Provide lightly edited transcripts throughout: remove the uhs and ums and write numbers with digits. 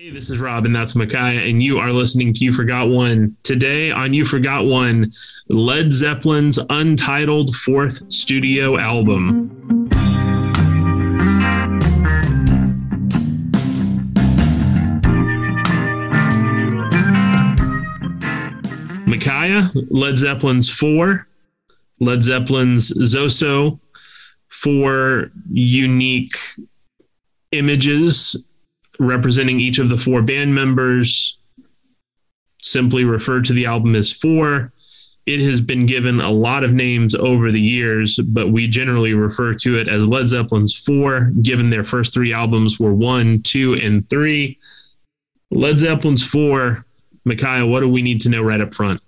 Hey, this is Rob, and that's Micaiah, and you are listening to You Forgot One. Today on You Forgot One, Led Zeppelin's untitled fourth studio album. Micaiah, Led Zeppelin's four, Led Zeppelin's Zoso, four unique images representing each of the four band members. Simply refer to the album as Four. It has been given a lot of names over the years, but we generally refer to it as Led Zeppelin's Four, given their first three albums were 1, 2, and 3. Led Zeppelin's Four. Micaiah, what do we need to know right up front?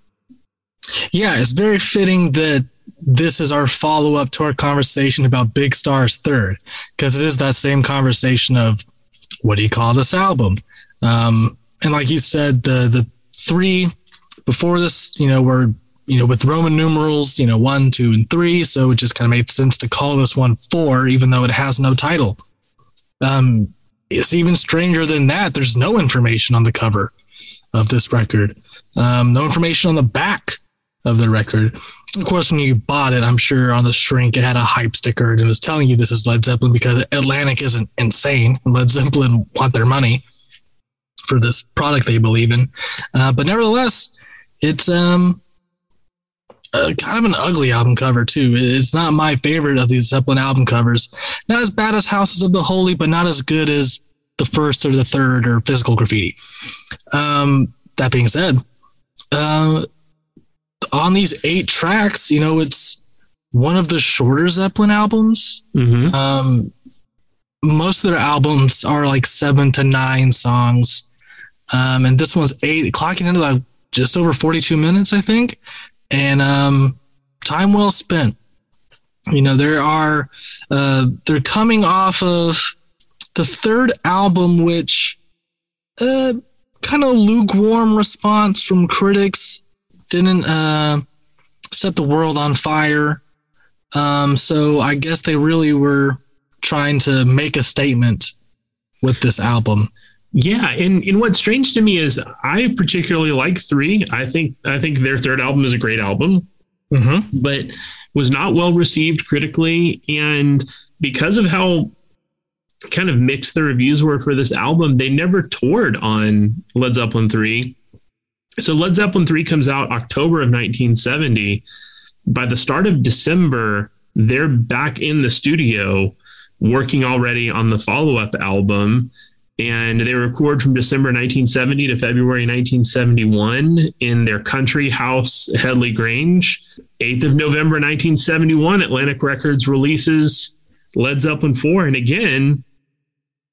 Yeah, it's very fitting that this is our follow-up to our conversation about Big Star's Third, because it is that same conversation of, what do you call this album? And like you said, the three before this, were, with Roman numerals, 1, 2, and 3. So it just kind of made sense to call this one Four, even though it has no title. It's even stranger than that. There's no information on the cover of this record. No information on the back of the record. Of course, when you bought it, I'm sure on the shrink, it had a hype sticker and it was telling you this is Led Zeppelin because Atlantic isn't insane. Led Zeppelin want their money for this product they believe in. But nevertheless, it's kind of an ugly album cover too. It's not my favorite of these Zeppelin album covers. Not as bad as Houses of the Holy, but not as good as the first or the third or Physical Graffiti. That being said, on these 8 tracks, it's one of the shorter Zeppelin albums. Mm-hmm. Most of their albums are like 7 to 9 songs. And this one's 8, clocking into like just over 42 minutes, I think. And time well spent. They're coming off of the third album, which kind of lukewarm response from critics. Didn't set the world on fire. So I guess they really were trying to make a statement with this album. Yeah, and what's strange to me is I particularly like 3. I think their third album is a great album, but was not well received critically. And because of how kind of mixed the reviews were for this album, they never toured on Led Zeppelin 3. So Led Zeppelin 3 comes out October of 1970. By the start of December, they're back in the studio working already on the follow-up album. And they record from December 1970 to February 1971 in their country house, Headley Grange. 8th of November 1971, Atlantic Records releases Led Zeppelin 4. And again,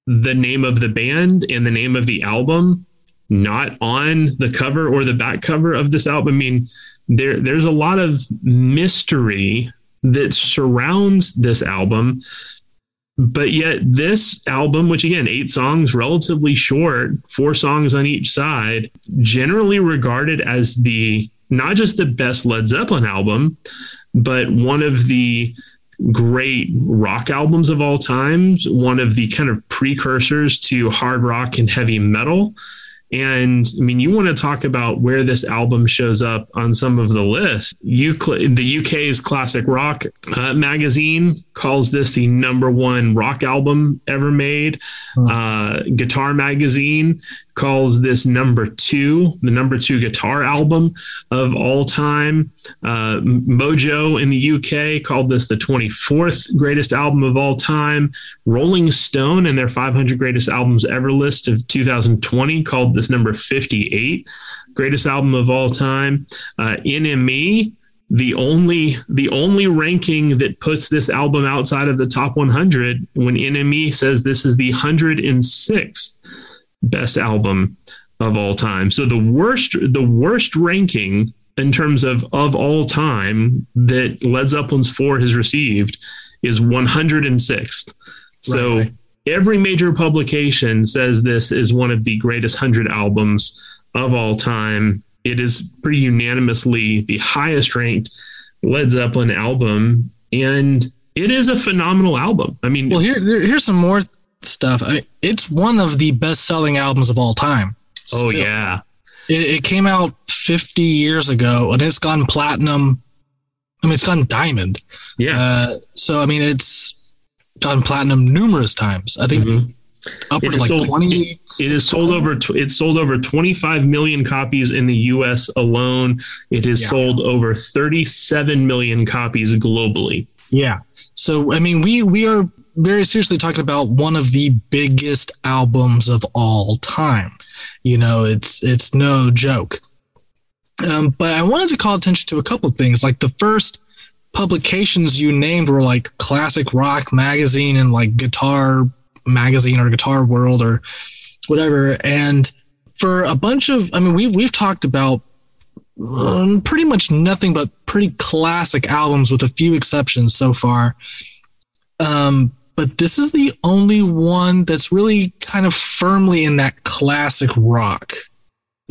the name of the band and the name of the album not on the cover or the back cover of this album. I mean, there's a lot of mystery that surrounds this album, but yet this album, which again, 8 songs, relatively short, 4 songs on each side, generally regarded as not just the best Led Zeppelin album, but one of the great rock albums of all times, one of the kind of precursors to hard rock and heavy metal. And I mean, you want to talk about where this album shows up on some of the list. The UK's Classic Rock magazine calls this the #1 rock album ever made. Guitar Magazine calls this #2, the #2 guitar album of all time. Mojo in the UK called this the 24th greatest album of all time. Rolling Stone and their 500 greatest albums ever list of 2020 called this #58 greatest album of all time. NME, the only ranking that puts this album outside of the top 100, when NME says this is the 106th best album of all time. So the worst ranking in terms of all time that Led Zeppelin's 4 has received is 106th. So right. Every major publication says this is one of the greatest 100 albums of all time. It is pretty unanimously the highest ranked Led Zeppelin album, and it is a phenomenal album. I mean, well, here's some more stuff. It's one of the best-selling albums of all time. Still. Oh, yeah. It came out 50 years ago, and it's gone platinum. I mean, it's gone diamond. Yeah. So, I mean, it's gone platinum numerous times. I think upward like sold, 20. It is sold over. It sold over 25 million copies in the U.S. alone. It has sold over 37 million copies globally. Yeah. So, I mean, we are very seriously talking about one of the biggest albums of all time. You know, it's no joke. But I wanted to call attention to a couple of things. Like the first publications you named were like Classic Rock magazine and like Guitar Magazine or Guitar World or whatever. And for a bunch of, I mean, we've talked about pretty much nothing but pretty classic albums with a few exceptions so far. But this is the only one that's really kind of firmly in that classic rock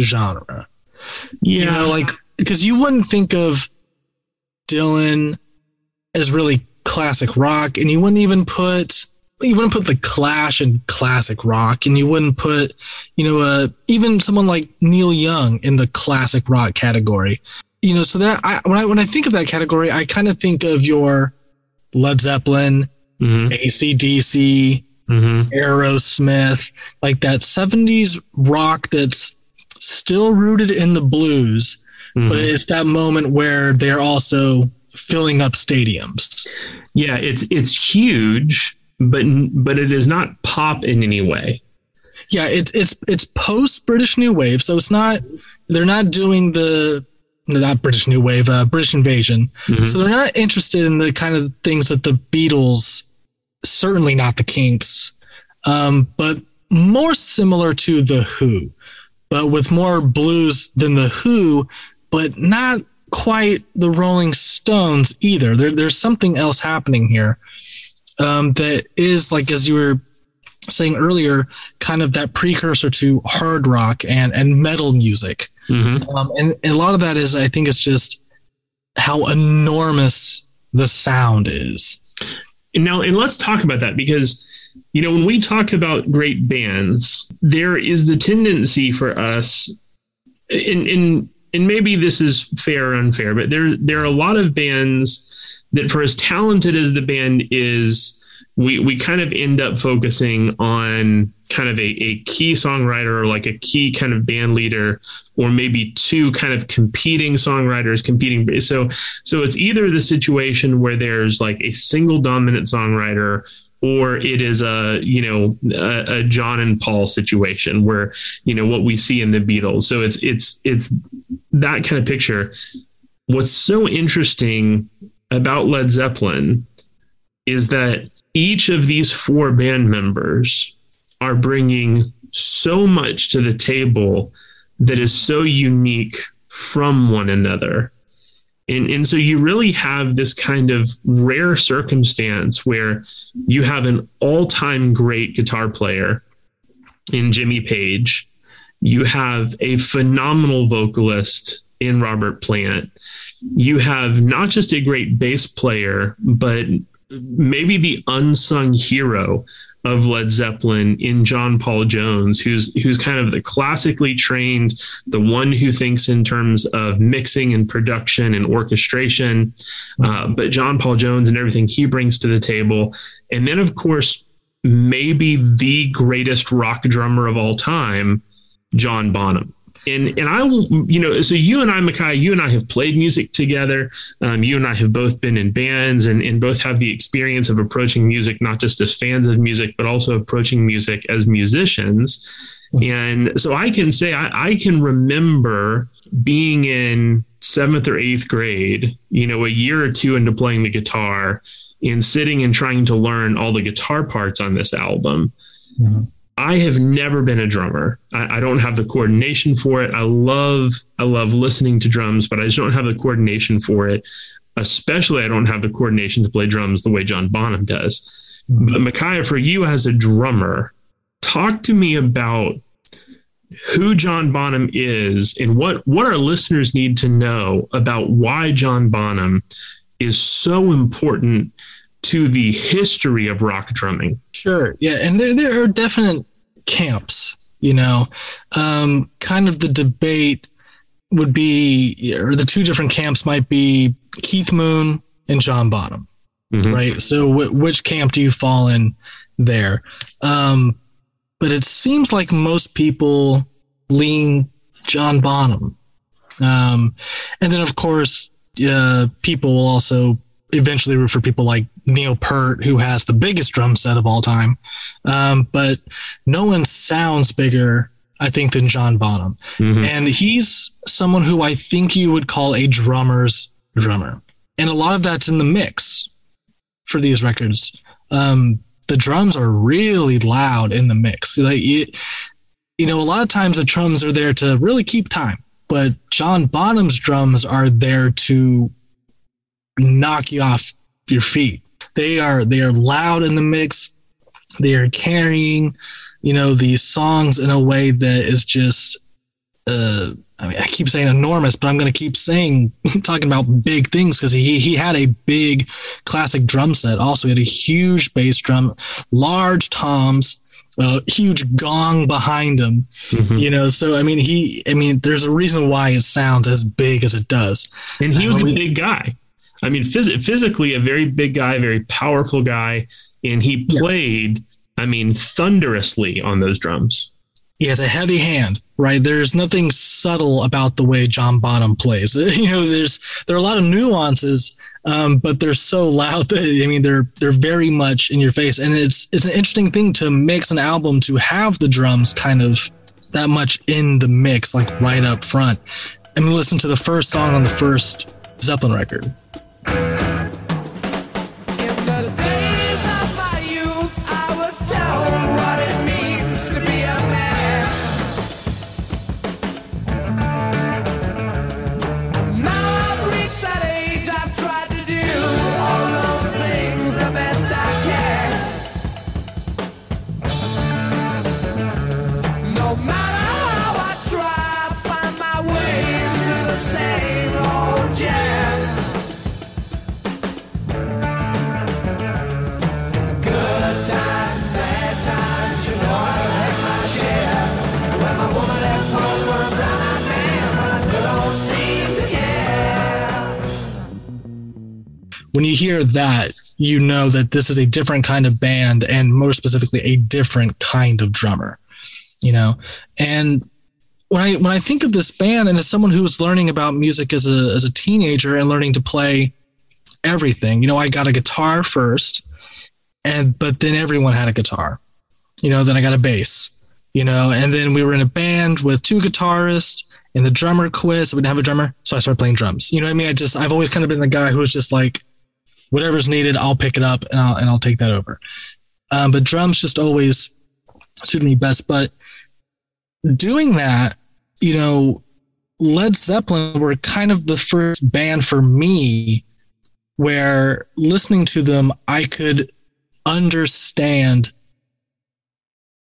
genre. Yeah. You know, like, because you wouldn't think of Dylan as really classic rock, and you wouldn't put the Clash in classic rock, and you wouldn't put, you know, even someone like Neil Young in the classic rock category. You know, so that when I think of that category, I kind of think of your Led Zeppelin, AC/DC, Aerosmith, like that 70s rock that's still rooted in the blues, but it's that moment where they're also filling up stadiums. Yeah, it's huge, but it is not pop in any way. Yeah, it's post British New Wave, so it's not. They're not doing not British New Wave, British Invasion. So they're not interested in the kind of things that the Beatles, certainly not the Kinks, but more similar to the Who, but with more blues than the Who, but not quite the Rolling Stones either. There's something else happening here that is, like, as you were saying earlier, kind of that precursor to hard rock and metal music. And a lot of that is, I think, it's just how enormous the sound is. And let's talk about that, because, you know, when we talk about great bands, there is the tendency for us, and maybe this is fair or unfair, but there are a lot of bands that, for as talented as the band is, we kind of end up focusing on kind of a key songwriter, or like a key kind of band leader, or maybe two kind of competing songwriters competing. So it's either the situation where there's like a single dominant songwriter, or it is a John and Paul situation where, you know, what we see in the Beatles. So it's that kind of picture. What's so interesting about Led Zeppelin is that each of these four band members are bringing so much to the table that is so unique from one another. And so you really have this kind of rare circumstance where you have an all-time great guitar player in Jimmy Page. You have a phenomenal vocalist in Robert Plant. You have not just a great bass player, but maybe the unsung hero of Led Zeppelin in John Paul Jones, who's kind of the classically trained, the one who thinks in terms of mixing and production and orchestration. But John Paul Jones and everything he brings to the table. And then, of course, maybe the greatest rock drummer of all time, John Bonham. And I, you know, so you and I, Makai, you and I have played music together. You and I have both been in bands and both have the experience of approaching music, not just as fans of music, but also approaching music as musicians. And so I can say I can remember being in 7th or 8th grade, you know, a year or two into playing the guitar and sitting and trying to learn all the guitar parts on this album. I have never been a drummer. I don't have the coordination for it. I love listening to drums, but I just don't have the coordination for it. Especially, I don't have the coordination to play drums the way John Bonham does. But Micaiah, for you as a drummer, talk to me about who John Bonham is and what our listeners need to know about why John Bonham is so important to the history of rock drumming. Sure. Yeah. And there are definite camps, you know, kind of the debate would be, or the two different camps might be Keith Moon and John Bonham. Mm-hmm. Right. So which camp do you fall in there? But it seems like most people lean John Bonham. And then of course, people will also eventually root for people like Neil Peart, who has the biggest drum set of all time. But no one sounds bigger, I think, than John Bonham. Mm-hmm. And he's someone who I think you would call a drummer's drummer. And a lot of that's in the mix for these records. The drums are really loud in the mix. Like you know, a lot of times the drums are there to really keep time, but John Bonham's drums are there to knock you off your feet. They are loud in the mix. They are carrying, you know, these songs in a way that is just, I mean, I keep saying enormous, but I'm going to keep saying, talking about big things, because he had a big classic drum set. Also, he had a huge bass drum, large toms, a huge gong behind him, mm-hmm. you know? So, I mean, there's a reason why it sounds as big as it does. And he was a big guy. I mean, physically a very big guy, very powerful guy, and he played, I mean, thunderously on those drums. He has a heavy hand, right? There's nothing subtle about the way John Bonham plays. You know, there are a lot of nuances, but they're so loud that, I mean, they're very much in your face. And it's an interesting thing to mix an album to have the drums kind of that much in the mix, like right up front. I mean, listen to the first song on the first Zeppelin record. When you hear that, you know that this is a different kind of band, and more specifically, a different kind of drummer, you know? And when I think of this band, and as someone who was learning about music as a teenager and learning to play everything, you know, I got a guitar first, but then everyone had a guitar, you know, then I got a bass, you know, and then we were in a band with two guitarists and the drummer quit, so we didn't have a drummer. So I started playing drums. You know what I mean? I've always kind of been the guy who was just like, whatever's needed, I'll pick it up and I'll take that over. But drums just always suited me best. But doing that, you know, Led Zeppelin were kind of the first band for me where listening to them, I could understand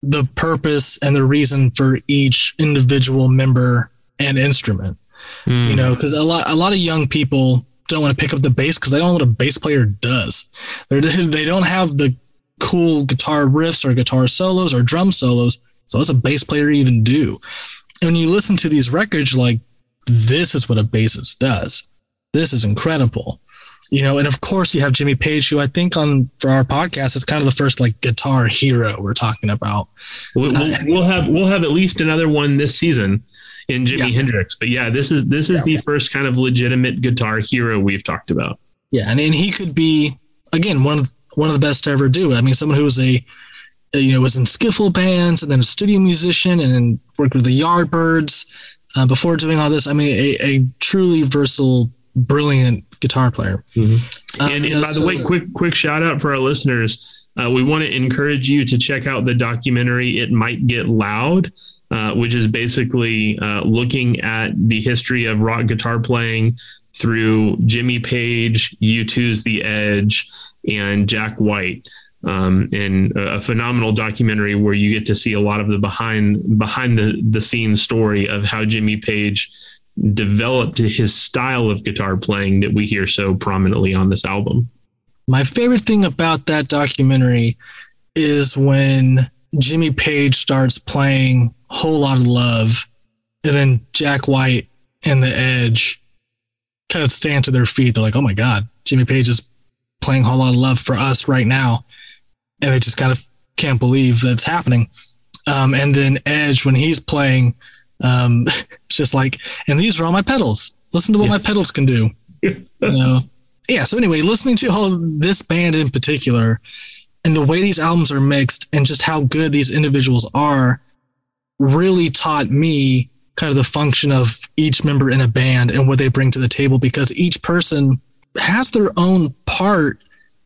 the purpose and the reason for each individual member and instrument. Mm. You know, because a lot of young people don't want to pick up the bass because they don't know what a bass player does. They don't have the cool guitar riffs or guitar solos or drum solos. So what's a bass player even do? And when you listen to these records, like, this is what a bassist does. This is incredible. You know, and of course you have Jimmy Page, who I think for our podcast is kind of the first like guitar hero we're talking about. We'll have at least another one this season in Jimi Hendrix. But yeah, this is the first kind of legitimate guitar hero we've talked about. Yeah, I mean, he could be, again, one of the best to ever do. I mean, someone who was was in skiffle bands and then a studio musician and then worked with the Yardbirds before doing all this. I mean, a truly versatile, brilliant guitar player. Mm-hmm. And by the way, quick shout out for our listeners. We want to encourage you to check out the documentary It Might Get Loud, which is basically looking at the history of rock guitar playing through Jimmy Page, U2's The Edge, and Jack White, and a phenomenal documentary where you get to see a lot of the behind the scenes story of how Jimmy Page developed his style of guitar playing that we hear so prominently on this album. My favorite thing about that documentary is when Jimmy Page starts playing Whole Lot of Love, and then Jack White and the Edge kind of stand to their feet. They're like, oh my God, Jimmy Page is playing Whole Lot of Love for us right now. And they just kind of can't believe that's happening. And then Edge, when he's playing, it's just like, and these are all my pedals. Listen to what my pedals can do. You know? Yeah. So anyway, listening to this band in particular and the way these albums are mixed and just how good these individuals are really taught me kind of the function of each member in a band and what they bring to the table, because each person has their own part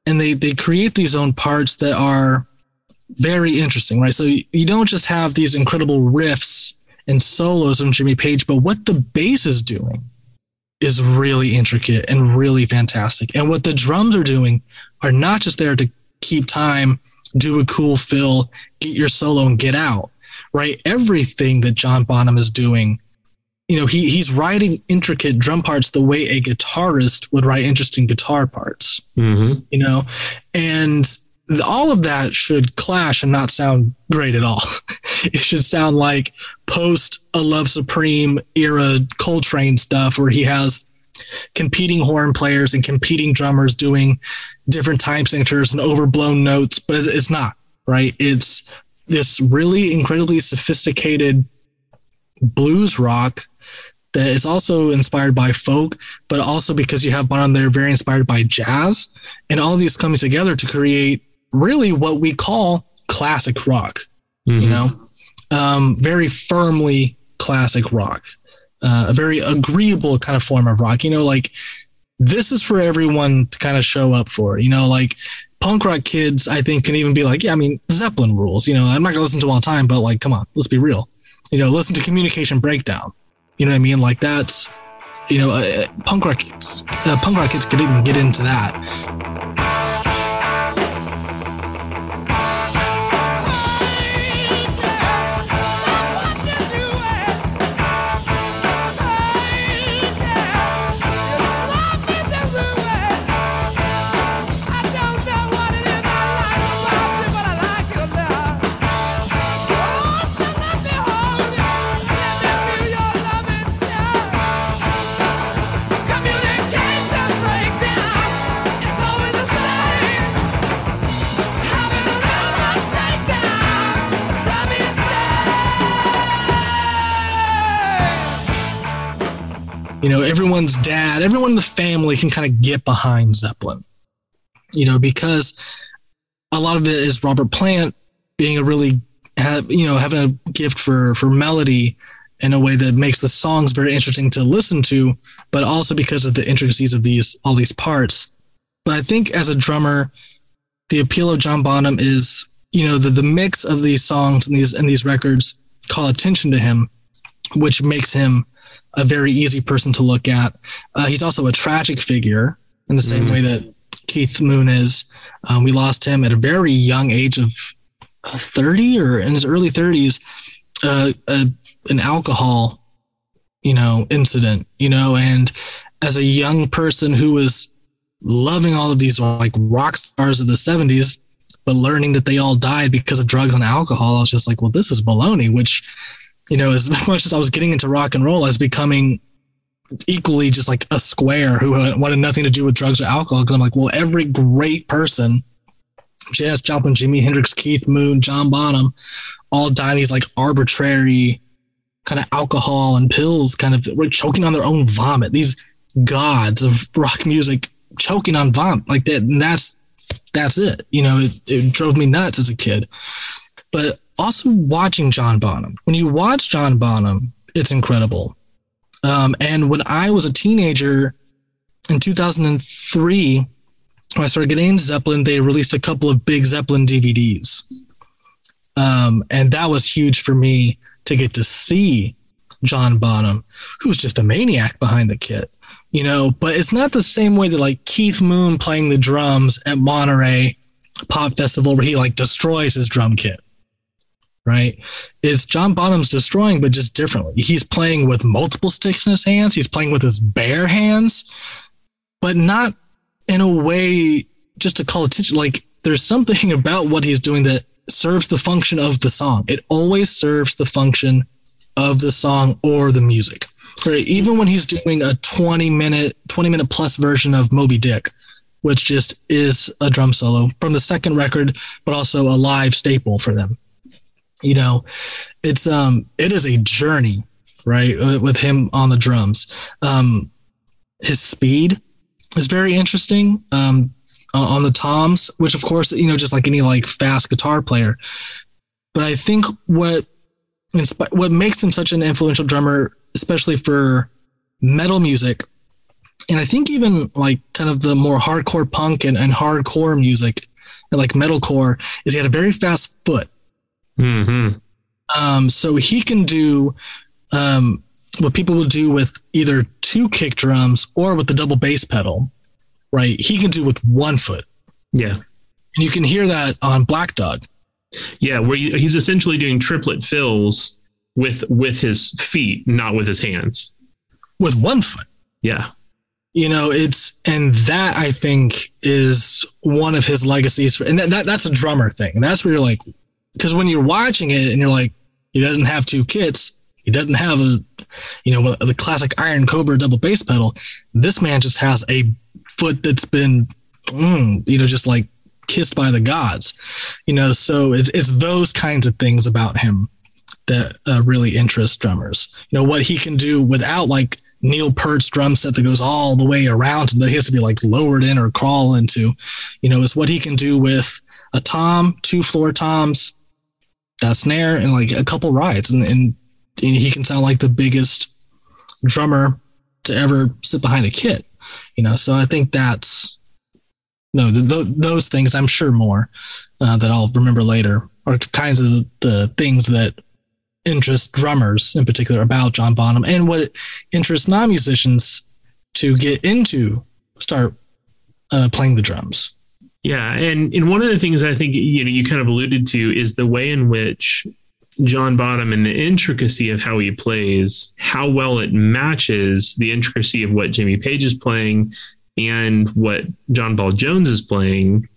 and they create these own parts that are very interesting, right? So you don't just have these incredible riffs and solos from Jimmy Page, but what the bass is doing is really intricate and really fantastic. And what the drums are doing are not just there to keep time, do a cool fill, get your solo and get out, right? Everything that John Bonham is doing, you know, he's writing intricate drum parts the way a guitarist would write interesting guitar parts, you know? And all of that should clash and not sound great at all. It should sound like post A Love Supreme era Coltrane stuff where he has competing horn players and competing drummers doing different time signatures and overblown notes, but it's not, right? It's this really incredibly sophisticated blues rock that is also inspired by folk, but also because you have Bonham, they're very inspired by jazz, and all of these coming together to create really what we call classic rock, you know, very firmly classic rock, a very agreeable kind of form of rock, you know, like this is for everyone to kind of show up for, you know, like punk rock kids, I think can even be like, yeah, I mean, Zeppelin rules, you know, I'm not gonna listen to them all the time, but like, come on, let's be real, you know, listen to Communication Breakdown. You know what I mean? Like that's, you know, punk rock kids could even get into that. You know, everyone's dad, everyone in the family can kind of get behind Zeppelin, you know, because a lot of it is Robert Plant being a really, having a gift for melody in a way that makes the songs very interesting to listen to, but also because of the intricacies of all these parts. But I think as a drummer, the appeal of John Bonham is, you know, the mix of these songs and these records call attention to him, which makes him a very easy person to look at. He's also a tragic figure in the same way that Keith Moon is. We lost him at a very young age of 30 or in his early 30s, an alcohol, incident, and as a young person who was loving all of these like rock stars of the 70s, but learning that they all died because of drugs and alcohol, I was just like, well, this is baloney, which, you know, as much as I was getting into rock and roll, I was becoming equally just like a square who wanted nothing to do with drugs or alcohol. Because I'm like, well, every great person, Janis Joplin, Jimi Hendrix, Keith Moon, John Bonham, all died in these like arbitrary kind of alcohol and pills kind of were choking on their own vomit. These gods of rock music choking on vomit like that. And that's it. You know, it drove me nuts as a kid. But also watching John Bonham. When you watch John Bonham, it's incredible. And when I was a teenager in 2003, when I started getting into Zeppelin, they released a couple of big Zeppelin DVDs. And that was huge for me to get to see John Bonham, who's just a maniac behind the kit, you know, but it's not the same way that like Keith Moon playing the drums at Monterey Pop Festival where he like destroys his drum kit. Right? It's John Bonham's destroying, but just differently. He's playing with multiple sticks in his hands. He's playing with his bare hands, but not in a way just to call attention, like there's something about what he's doing that serves the function of the song. It always serves the function of the song or the music, right? Even when he's doing a 20 minute plus version of Moby Dick, which just is a drum solo from the second record, but also a live staple for them. You know, it's, it is a journey, right? With him on the drums. His speed is very interesting, on the toms, which of course, you know, just like any like fast guitar player. But I think what makes him such an influential drummer, especially for metal music, and I think even like kind of the more hardcore punk and hardcore music, and like metalcore, is he had a very fast foot. Mm-hmm. So he can do what people will do with either two kick drums or with the double bass pedal, right? He can do with one foot. Yeah. And you can hear that on Black Dog. Yeah, where he's essentially doing triplet fills with his feet, not with his hands. With one foot. Yeah. You know, it's, and that I think is one of his legacies. And that's a drummer thing. And that's where you're like, because when you're watching it and you're like, he doesn't have two kits. He doesn't have a, you know, the classic Iron Cobra double bass pedal. This man just has a foot that's been, you know, just like kissed by the gods, you know? So it's those kinds of things about him that really interest drummers. You know, what he can do without like Neil Peart's drum set that goes all the way around and that he has to be like lowered in or crawl into, you know, is what he can do with a tom, two floor toms, that snare, and like a couple rides. And he can sound like the biggest drummer to ever sit behind a kit, you know? So I think that's, no, those things, I'm sure more that I'll remember later, are kinds of the things that interest drummers in particular about John Bonham, and what interests non-musicians to start playing the drums. Yeah. And one of the things I think, you know, you kind of alluded to is the way in which John Bonham and the intricacy of how he plays, how well it matches the intricacy of what Jimmy Page is playing and what John Paul Jones is playing.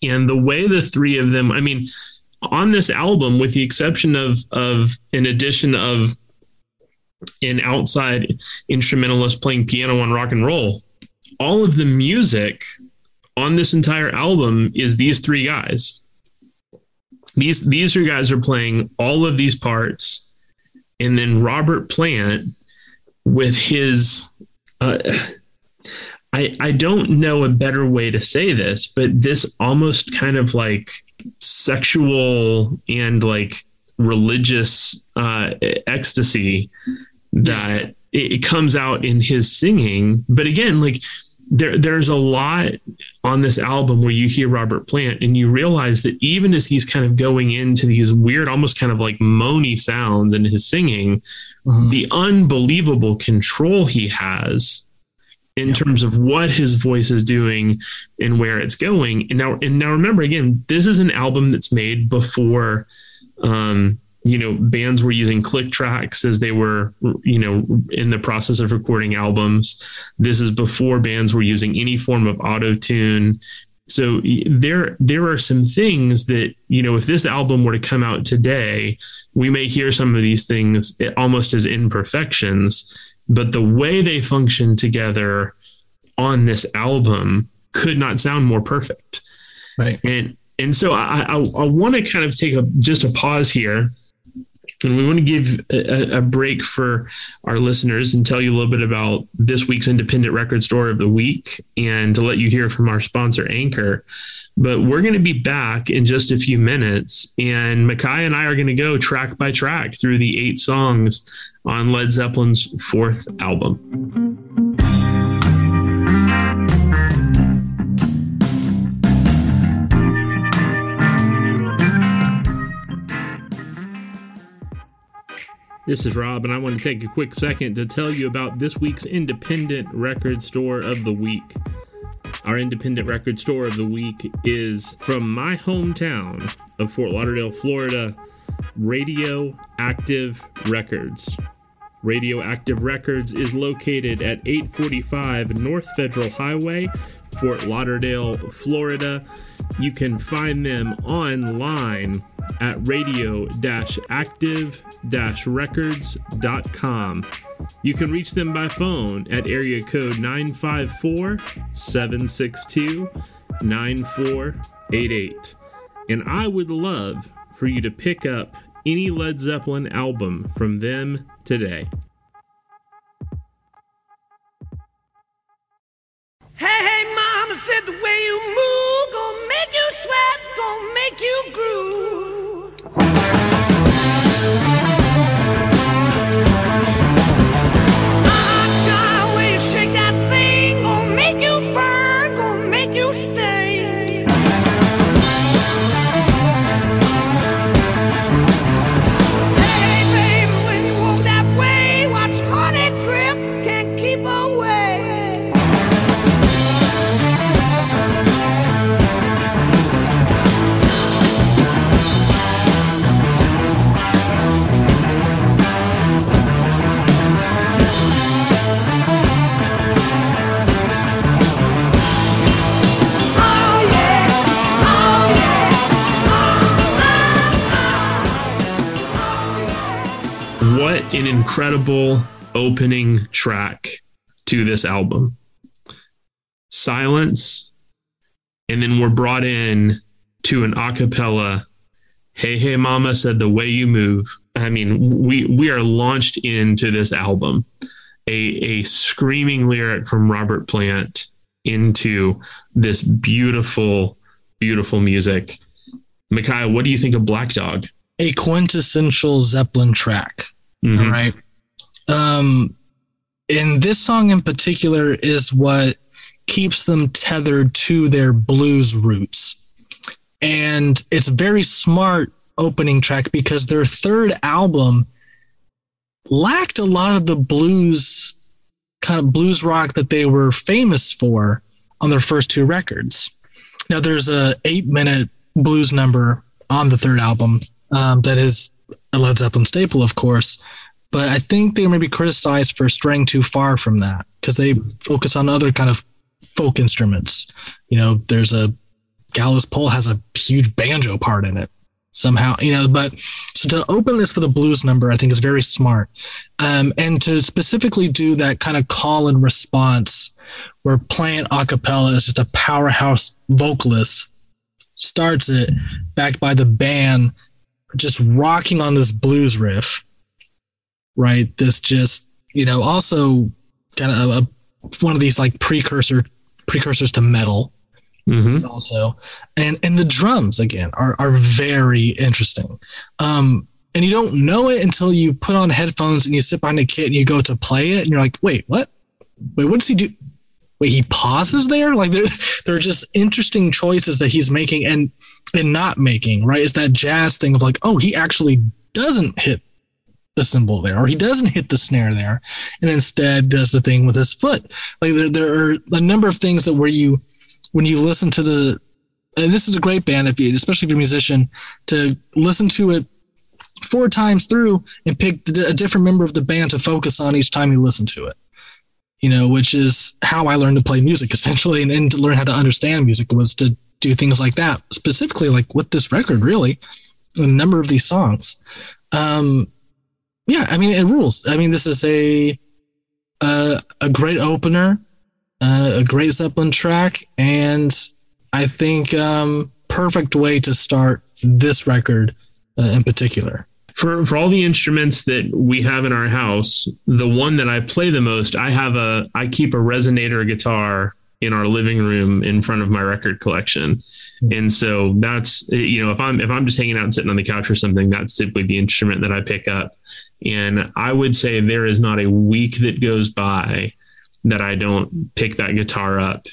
And the way the three of them, I mean, on this album, with the exception of an addition of an outside instrumentalist playing piano on rock and roll, all of the music on this entire album is these three guys. These three guys are playing all of these parts. And then Robert Plant with his, I don't know a better way to say this, but this almost kind of like sexual and like religious ecstasy that it comes out in his singing. But again, like there's a lot on this album where you hear Robert Plant and you realize that even as he's kind of going into these weird, almost kind of like moany sounds in his singing, the unbelievable control he has in terms of what his voice is doing and where it's going. And now remember, again, this is an album that's made before, you know, bands were using click tracks as they were, you know, in the process of recording albums. This is before bands were using any form of auto-tune. So there are some things that, you know, if this album were to come out today, we may hear some of these things almost as imperfections, but the way they function together on this album could not sound more perfect. Right. And so I want to kind of take just a pause here, and we want to give a break for our listeners and tell you a little bit about this week's Independent Record Store of the Week, and to let you hear from our sponsor, Anchor. But we're going to be back in just a few minutes, and Micaiah and I are going to go track by track through the 8 songs on Led Zeppelin's 4th album. This is Rob, and I want to take a quick second to tell you about this week's Independent Record Store of the Week. Our Independent Record Store of the Week is from my hometown of Fort Lauderdale, Florida, Radioactive Records. Radioactive Records is located at 845 North Federal Highway, Fort Lauderdale, Florida. You can find them online at radio-active-records.com. You can reach them by phone at area code 954-762-9488. And I would love for you to pick up any Led Zeppelin album from them today. Hey, hey, mama said the way you move gonna make you sweat, gonna make you groove. The way you shake that thing, gonna make you burn, gonna make you stay. Hey, baby, when you walk that way, watch honey drip, can't keep away. What an incredible opening track to this album. Silence, and then we're brought in to an a cappella, Hey, Hey Mama Said the Way You Move. I mean, we are launched into this album. A screaming lyric from Robert Plant into this beautiful, beautiful music. Micaiah, what do you think of Black Dog? A quintessential Zeppelin track. Mm-hmm. All right. And this song in particular is what keeps them tethered to their blues roots. And it's a very smart opening track because their third album lacked a lot of the blues, kind of blues rock that they were famous for on their first two records. Now there's a 8-minute blues number on the third album that is a Led Zeppelin staple, of course, but I think they may be criticized for straying too far from that because they focus on other kind of folk instruments. You know, there's a gallows pole has a huge banjo part in it somehow, you know, but so to open this with a blues number, I think is very smart. And to specifically do that kind of call and response where Plant acapella is just a powerhouse vocalist, starts it backed by the band, just rocking on this blues riff, right? This just, you know, also kind of one of these like precursors to metal. Mm-hmm. Also, and the drums again are very interesting. And you don't know it until you put on headphones and you sit behind a kit and you go to play it and you're like, wait, what? Wait, what does he do? Wait, he pauses there? Like they're just interesting choices that he's making and not making, right? It's that jazz thing of like, oh, he actually doesn't hit the cymbal there, or he doesn't hit the snare there, and instead does the thing with his foot. Like there are a number of things that when you listen to and this is a great band, especially if you're a musician, to listen to it 4 times through and pick a different member of the band to focus on each time you listen to it. You know, which is how I learned to play music essentially, and to learn how to understand music was to do things like that, specifically like with this record, really, a number of these songs. Yeah, I mean, it rules. I mean, this is a great opener, a great Zeppelin track, and I think perfect way to start this record in particular. For all the instruments that we have in our house, the one that I play the most, I keep a resonator guitar in our living room in front of my record collection. And so that's, you know, if I'm just hanging out and sitting on the couch or something, that's typically the instrument that I pick up. And I would say there is not a week that goes by that I don't pick that guitar up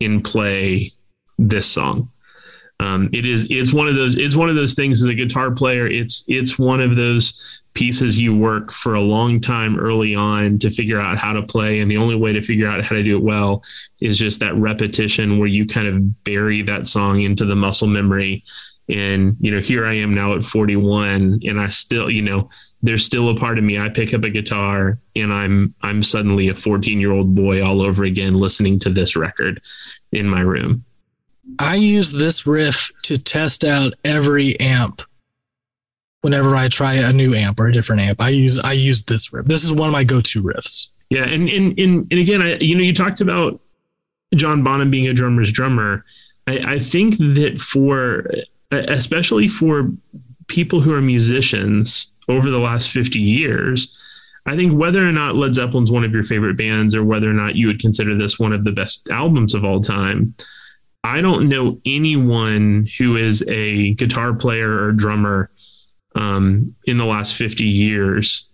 and play this song. It's one of those things as a guitar player. It's one of those pieces you work for a long time early on to figure out how to play. And the only way to figure out how to do it well is just that repetition where you kind of bury that song into the muscle memory And, you know, here I am now at 41 and I still, you know, there's still a part of me. I pick up a guitar and I'm suddenly a 14-year-old boy all over again, listening to this record in my room. I use this riff to test out every amp. Whenever I try a new amp or a different amp, I use this riff. This is one of my go-to riffs. Yeah. And again, you talked about John Bonham being a drummer's drummer. I think that especially for people who are musicians over the last 50 years, I think whether or not Led Zeppelin's one of your favorite bands or whether or not you would consider this one of the best albums of all time, I don't know anyone who is a guitar player or drummer in the last 50 years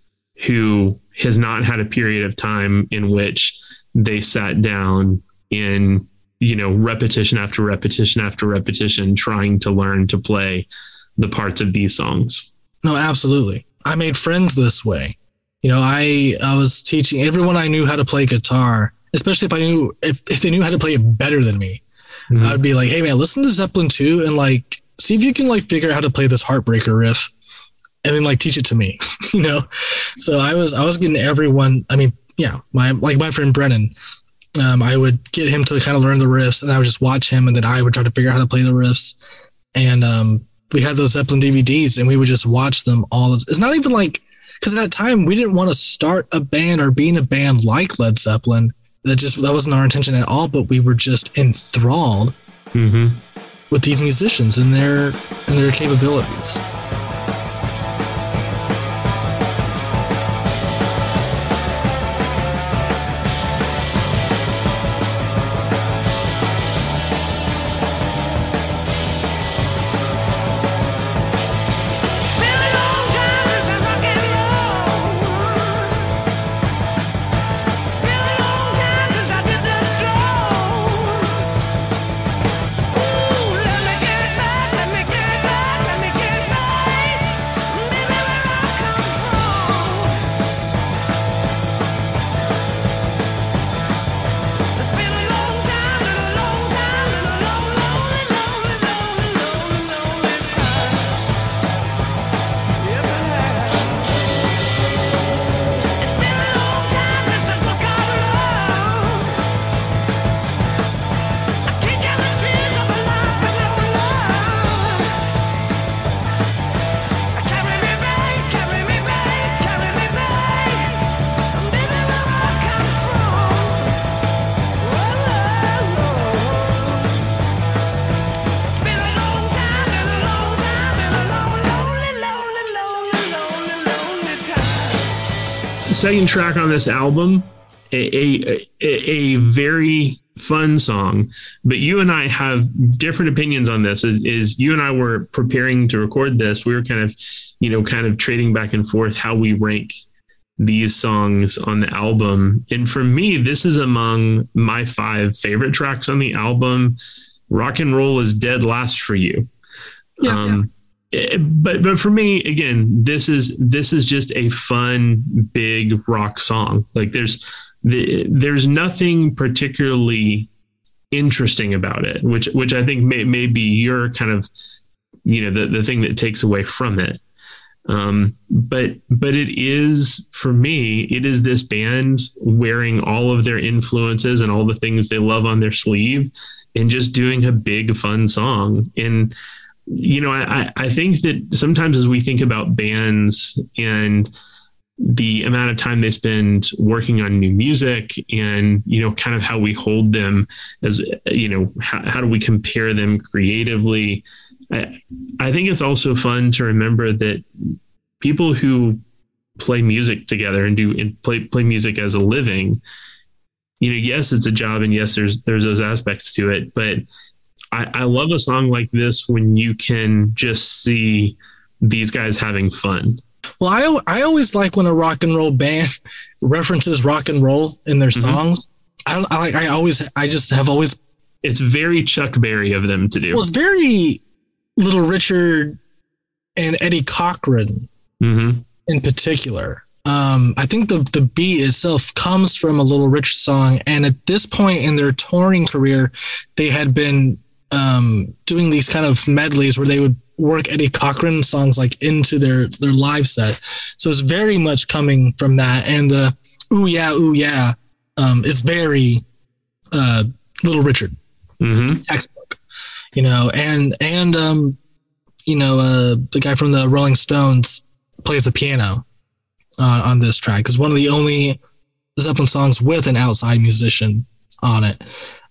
who has not had a period of time in which they sat down in, you know, repetition after repetition after repetition, trying to learn to play the parts of these songs. No, absolutely. I made friends this way. You know, I was teaching everyone I knew how to play guitar, especially if they knew how to play it better than me. Mm-hmm. I'd be like, hey man, listen to Zeppelin 2 and like, see if you can like figure out how to play this Heartbreaker riff and then like teach it to me, you know? So I was getting everyone. I mean, yeah, my friend Brennan, I would get him to kind of learn the riffs and I would just watch him. And then I would try to figure out how to play the riffs. And, we had those Zeppelin DVDs and we would just watch them all. It's not even like, cause at that time we didn't want to start a band or be in a band like Led Zeppelin. That wasn't our intention at all, but we were just enthralled with these musicians and their capabilities. Second track on this album, a very fun song, but you and I have different opinions on this. Is you and I were preparing to record this, we were kind of trading back and forth how we rank these songs on the album. And for me, this is among my 5 favorite tracks on the album. Rock and Roll is Dead Last for you. Yeah. But for me, again, this is just a fun, big rock song. Like there's nothing particularly interesting about it, which I think may be your kind of, you know, the thing that takes away from it. But it is, for me, it is this band wearing all of their influences and all the things they love on their sleeve and just doing a big, fun song. And, you know, I think that sometimes as we think about bands and the amount of time they spend working on new music and, you know, kind of how we hold them as, you know, how do we compare them creatively? I think it's also fun to remember that people who play music together and play music as a living, you know, yes, it's a job and yes, there's those aspects to it, but I love a song like this when you can just see these guys having fun. Well, I always like when a rock and roll band references rock and roll in their songs. I just have always. It's very Chuck Berry of them to do. Well, it's very Little Richard and Eddie Cochran in particular. I think the beat itself comes from a Little Richard song. And at this point in their touring career, they had been doing these kind of medleys where they would work Eddie Cochran songs like into their live set. So it's very much coming from that. And the ooh yeah is very Little Richard textbook, you know, and you know, the guy from the Rolling Stones plays the piano on this track. It's one of the only Zeppelin songs with an outside musician on it.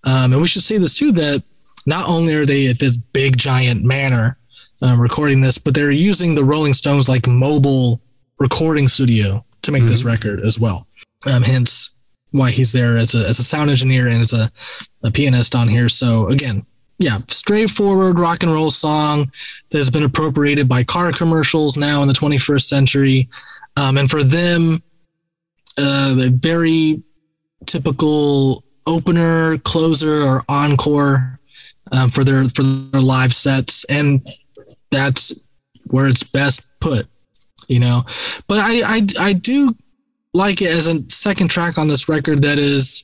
And we should say this too, that not only are they at this big giant manor recording this, but they're using the Rolling Stones like mobile recording studio to make this record as well. Hence why he's there as a sound engineer and as a pianist on here. So again, yeah, straightforward rock and roll song that has been appropriated by car commercials now in the 21st century. And for them, a very typical opener, closer, or encore for their live sets, and that's where it's best put, you know. But I do like it as a second track on this record that is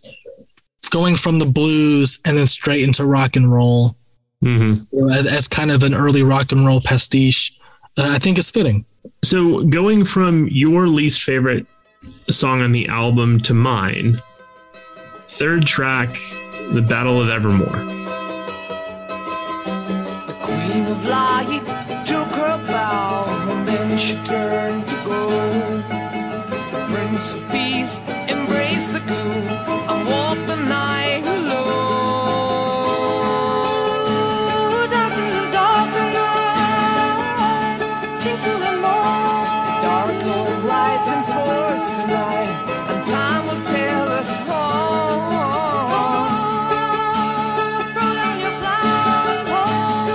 going from the blues and then straight into rock and roll, you know, as kind of an early rock and roll pastiche. I think is fitting. So going from your least favorite song on the album to mine, third track, The Battle of Evermore. The Queen of Lying took her bow, and then she turned to gold. The Prince of Peace embraced the gloom and walked the night alone. Dancing in the dark alone, sing to the Lord. Dark Lord rides in force tonight, and time will tell us home. Throw down your blindfold,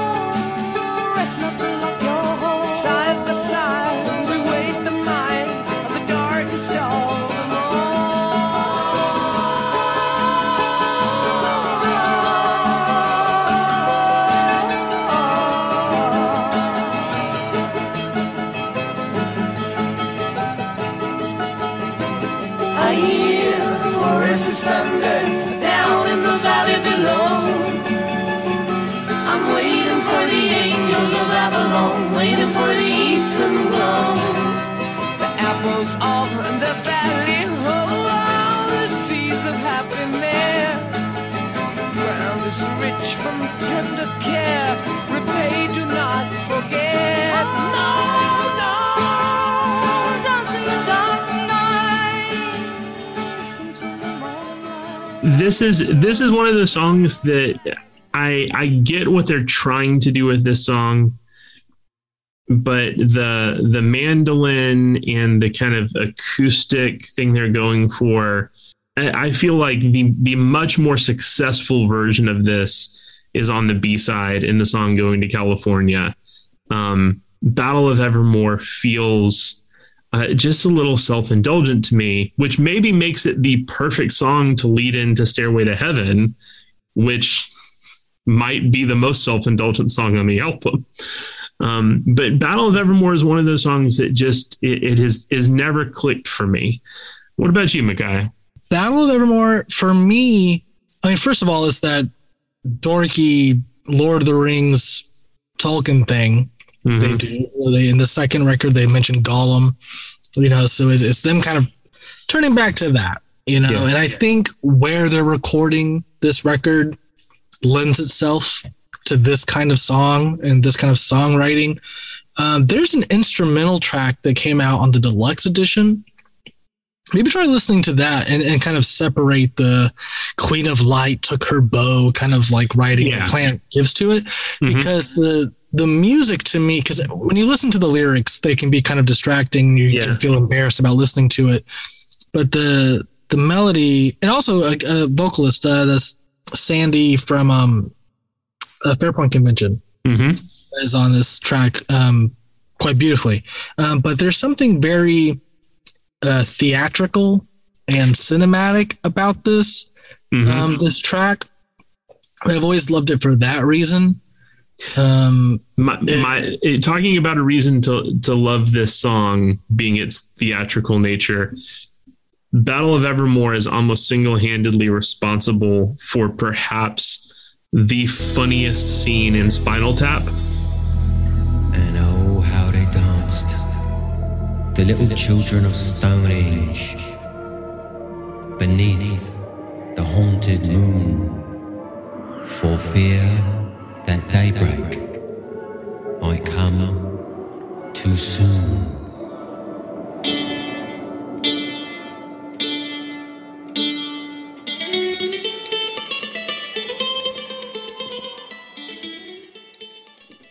rest not till like your home. Side by side, we wait the mind of the darkest dawn for the eastern glow. The apples of the valley hold all the seeds of happiness. The ground is rich from tender care. Repay, do not forget. No, no, dance in the dark night. This is one of the songs that I get what they're trying to do with this song. But the mandolin and the kind of acoustic thing they're going for, I feel like the much more successful version of this is on the B-side in the song Going to California. Battle of Evermore feels just a little self-indulgent to me, which maybe makes it the perfect song to lead into Stairway to Heaven, which might be the most self-indulgent song on the album. But Battle of Evermore is one of those songs that just it is never clicked for me. What about you, Mackay? Battle of Evermore for me, I mean, first of all, it's that dorky Lord of the Rings Tolkien thing they do. In the second record, they mention Gollum, you know, so it's them kind of turning back to that, you know. Yeah. And I think where they're recording this record lends itself to this kind of song and this kind of songwriting. There's an instrumental track that came out on the deluxe edition. Maybe try listening to that and kind of separate the Queen of Light took her bow kind of like writing that Plant gives to it, because the music to me, because when you listen to the lyrics, they can be kind of distracting. You can feel embarrassed about listening to it, but the melody, and also a vocalist, that's Sandy from, Fairpoint Convention is on this track quite beautifully. But there's something very theatrical and cinematic about this this track. I've always loved it for that reason. Talking about a reason to love this song being its theatrical nature, Battle of Evermore is almost single-handedly responsible for perhaps the funniest scene in Spinal Tap. And oh, how they danced. The little children of Stonehenge. Beneath the haunted moon. For fear that daybreak might come too soon.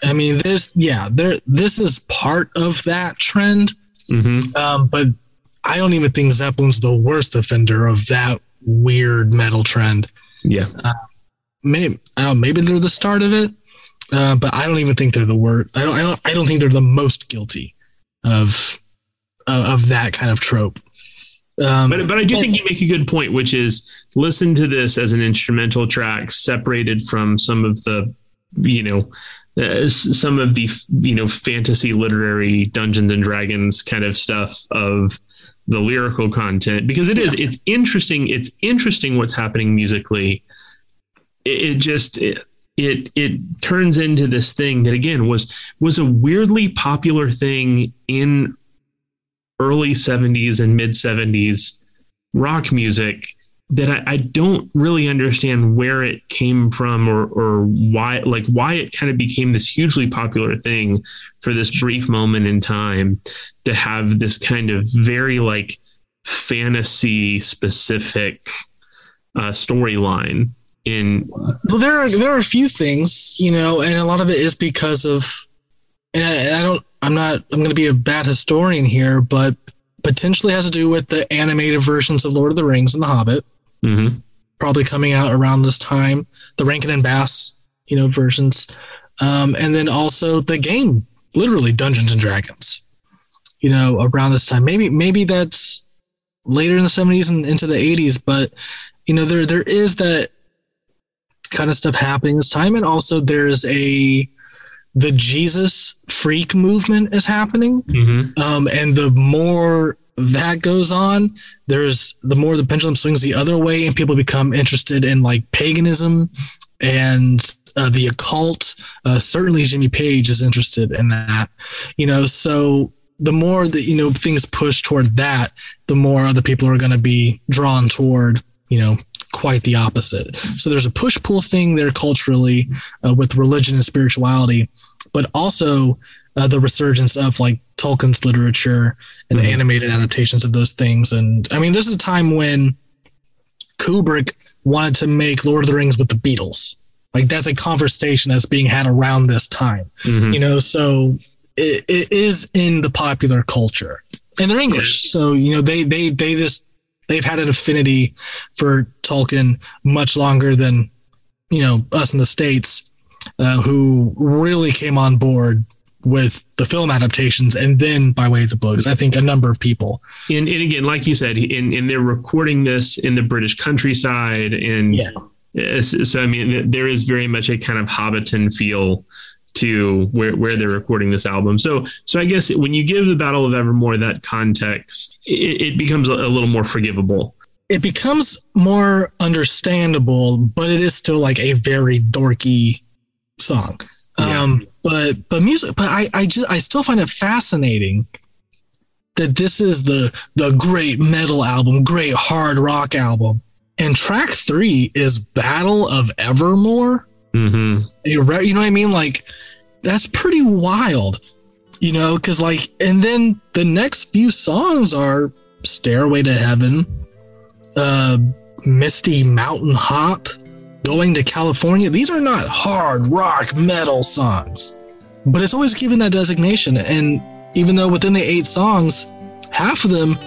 I mean, this is part of that trend, but I don't even think Zeppelin's the worst offender of that weird metal trend. Yeah. Maybe I don't. Maybe they're the start of it, but I don't even think they're the worst. I don't think they're the most guilty of that kind of trope. But I do think you make a good point, which is listen to this as an instrumental track separated from some of the, fantasy literary Dungeons and Dragons kind of stuff of the lyrical content, because it is, it's interesting. It's interesting what's happening musically. It turns into this thing that again was a weirdly popular thing in early 70s and mid 70s rock music that I don't really understand where it came from or why it kind of became this hugely popular thing for this brief moment in time to have this kind of very like fantasy specific storyline. There are a few things, and a lot of it is because of, and I'm going to be a bad historian here, but potentially has to do with the animated versions of Lord of the Rings and The Hobbit, probably coming out around this time, the Rankin and Bass, versions, and then also the game, literally Dungeons and Dragons, around this time. Maybe that's later in the '70s and into the '80s, but there is that kind of stuff happening this time. And also there's the Jesus freak movement is happening. And the more that goes on, the more the pendulum swings the other way and people become interested in like paganism and the occult. Certainly Jimmy Page is interested in that, so the more that, things push toward that, the more other people are going to be drawn toward, quite the opposite. So there's a push-pull thing there culturally with religion and spirituality, but also the resurgence of like Tolkien's literature and animated adaptations of those things. And I mean, this is a time when Kubrick wanted to make Lord of the Rings with the Beatles. Like that's a conversation that's being had around this time, so it is in the popular culture and they're English. So, they just, they've had an affinity for Tolkien much longer than, us in the States, who really came on board with the film adaptations and then by way of the books, I think a number of people. And again, like you said, and they're recording this in the British countryside. And so, I mean, there is very much a kind of Hobbiton feel to where they're recording this album. So I guess when you give the Battle of Evermore that context, it becomes a little more forgivable. It becomes more understandable, but it is still like a very dorky song. Yeah. But music, but I still find it fascinating that this is the great metal album, great hard rock album. And track 3 is Battle of Evermore. You know what I mean? Like that's pretty wild, because like, and then the next few songs are Stairway to Heaven, Misty Mountain Hop, Going to California. These are not hard rock metal songs, but it's always given that designation. And even though within the 8 songs, half of them,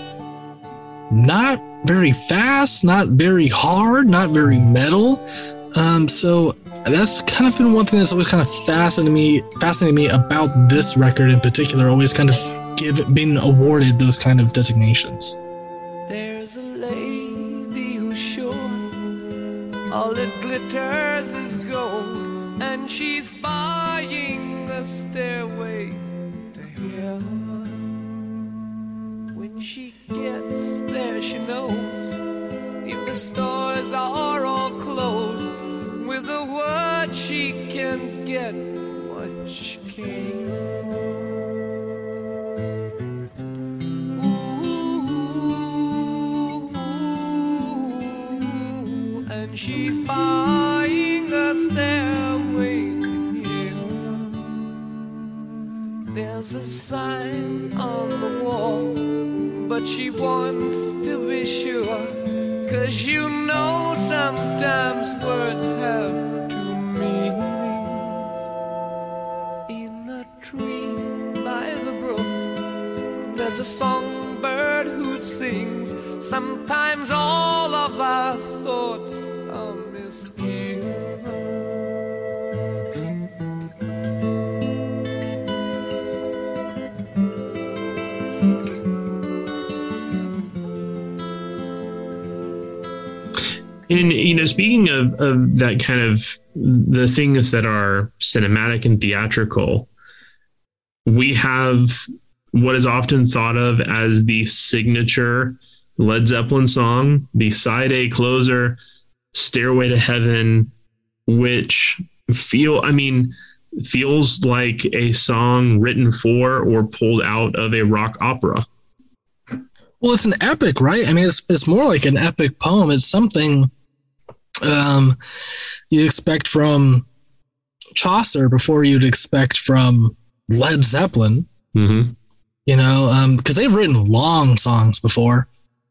not very fast, not very hard, not very metal. So that's kind of been one thing that's always kind of fascinated me about this record in particular, always kind of being awarded those kind of designations. There's a lady who's sure all that glitters is gold, and she's buying the stairway to heaven. When she gets there, she knows if the stores are all closed, with the world. She's buying a stairway to heaven. There's a sign on the wall, but she wants to be sure. 'Cause you know sometimes words have to mean me. In a tree by the brook, there's a songbird who sings. Sometimes all of our thoughts are misgiven. And, you know, speaking of that kind of the things that are cinematic and theatrical, we have what is often thought of as the signature Led Zeppelin song, the side A closer, Stairway to Heaven, which feels like a song written for or pulled out of a rock opera. Well, it's an epic, right? I mean, it's more like an epic poem. It's something you expect from Chaucer before you'd expect from Led Zeppelin, mm-hmm. You know, because they've written long songs before.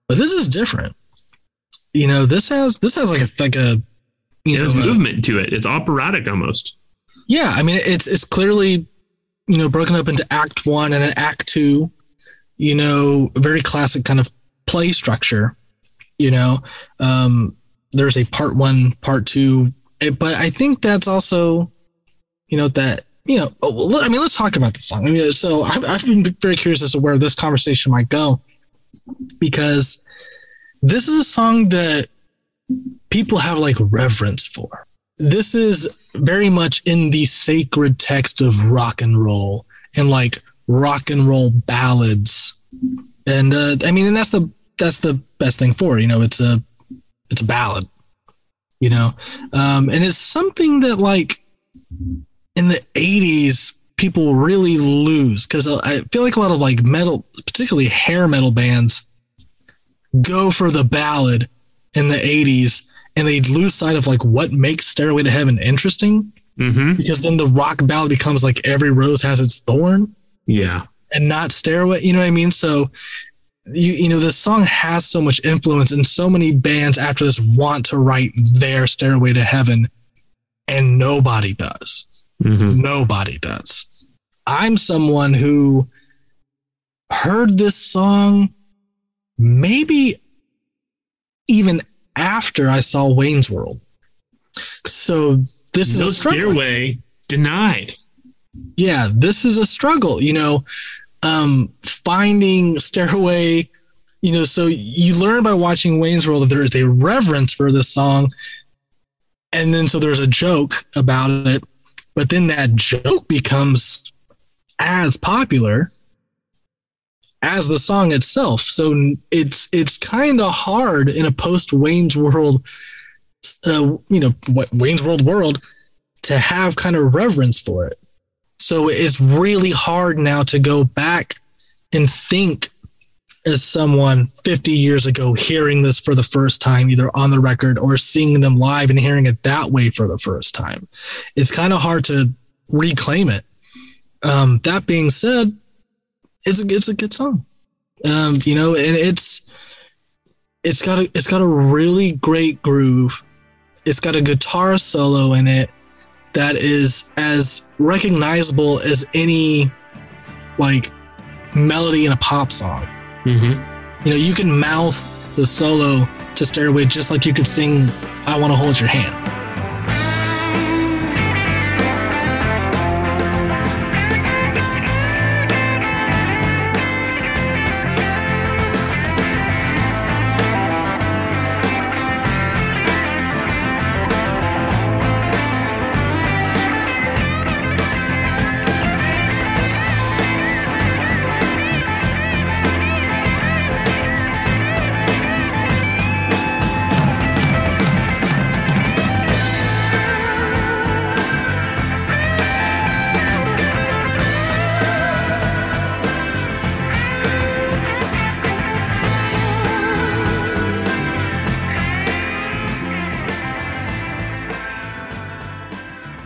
But this is different, you know. This has like a movement to it. It's operatic almost. Yeah, I mean, it's clearly, you know, broken up into Act 1 and an Act 2. You know, a very classic kind of play structure. You know, there's a Part 1, Part 2, but I think that's also, you know, let's talk about this song. I mean, so I've been very curious as to where this conversation might go. Because this is a song that people have like reverence for. This is very much in the sacred text of rock and roll and like rock and roll ballads. And and that's the best thing for it. You know, it's a ballad, you know, and it's something that like in the 80s, people really lose, because I feel like a lot of like metal, particularly hair metal bands, go for the ballad in the 80s and they lose sight of like what makes Stairway to Heaven interesting, mm-hmm. because then the rock ballad becomes like every rose has its thorn. Yeah. And not Stairway. You know what I mean? So, you know, this song has so much influence, and so many bands after this want to write their Stairway to Heaven, and nobody does. Mm-hmm. Nobody does. I'm someone who heard this song maybe even after I saw Wayne's World. So this is a struggle. Stairway denied. Yeah, this is a struggle, you know, finding Stairway, you know, so you learn by watching Wayne's World that there is a reverence for this song. And then so there's a joke about it. But then that joke becomes as popular as the song itself. So it's kind of hard in a post Wayne's World, Wayne's World to have kind of reverence for it. So it's really hard now to go back and think as someone 50 years ago hearing this for the first time, either on the record or seeing them live and hearing it that way for the first time. It's kind of hard to reclaim it. That being said, it's a good song. You know, and it's got a really great groove. It's got a guitar solo in it that is as recognizable as any like melody in a pop song. Mm-hmm. You know, you can mouth the solo to Stairway just like you could sing I Want to Hold Your Hand.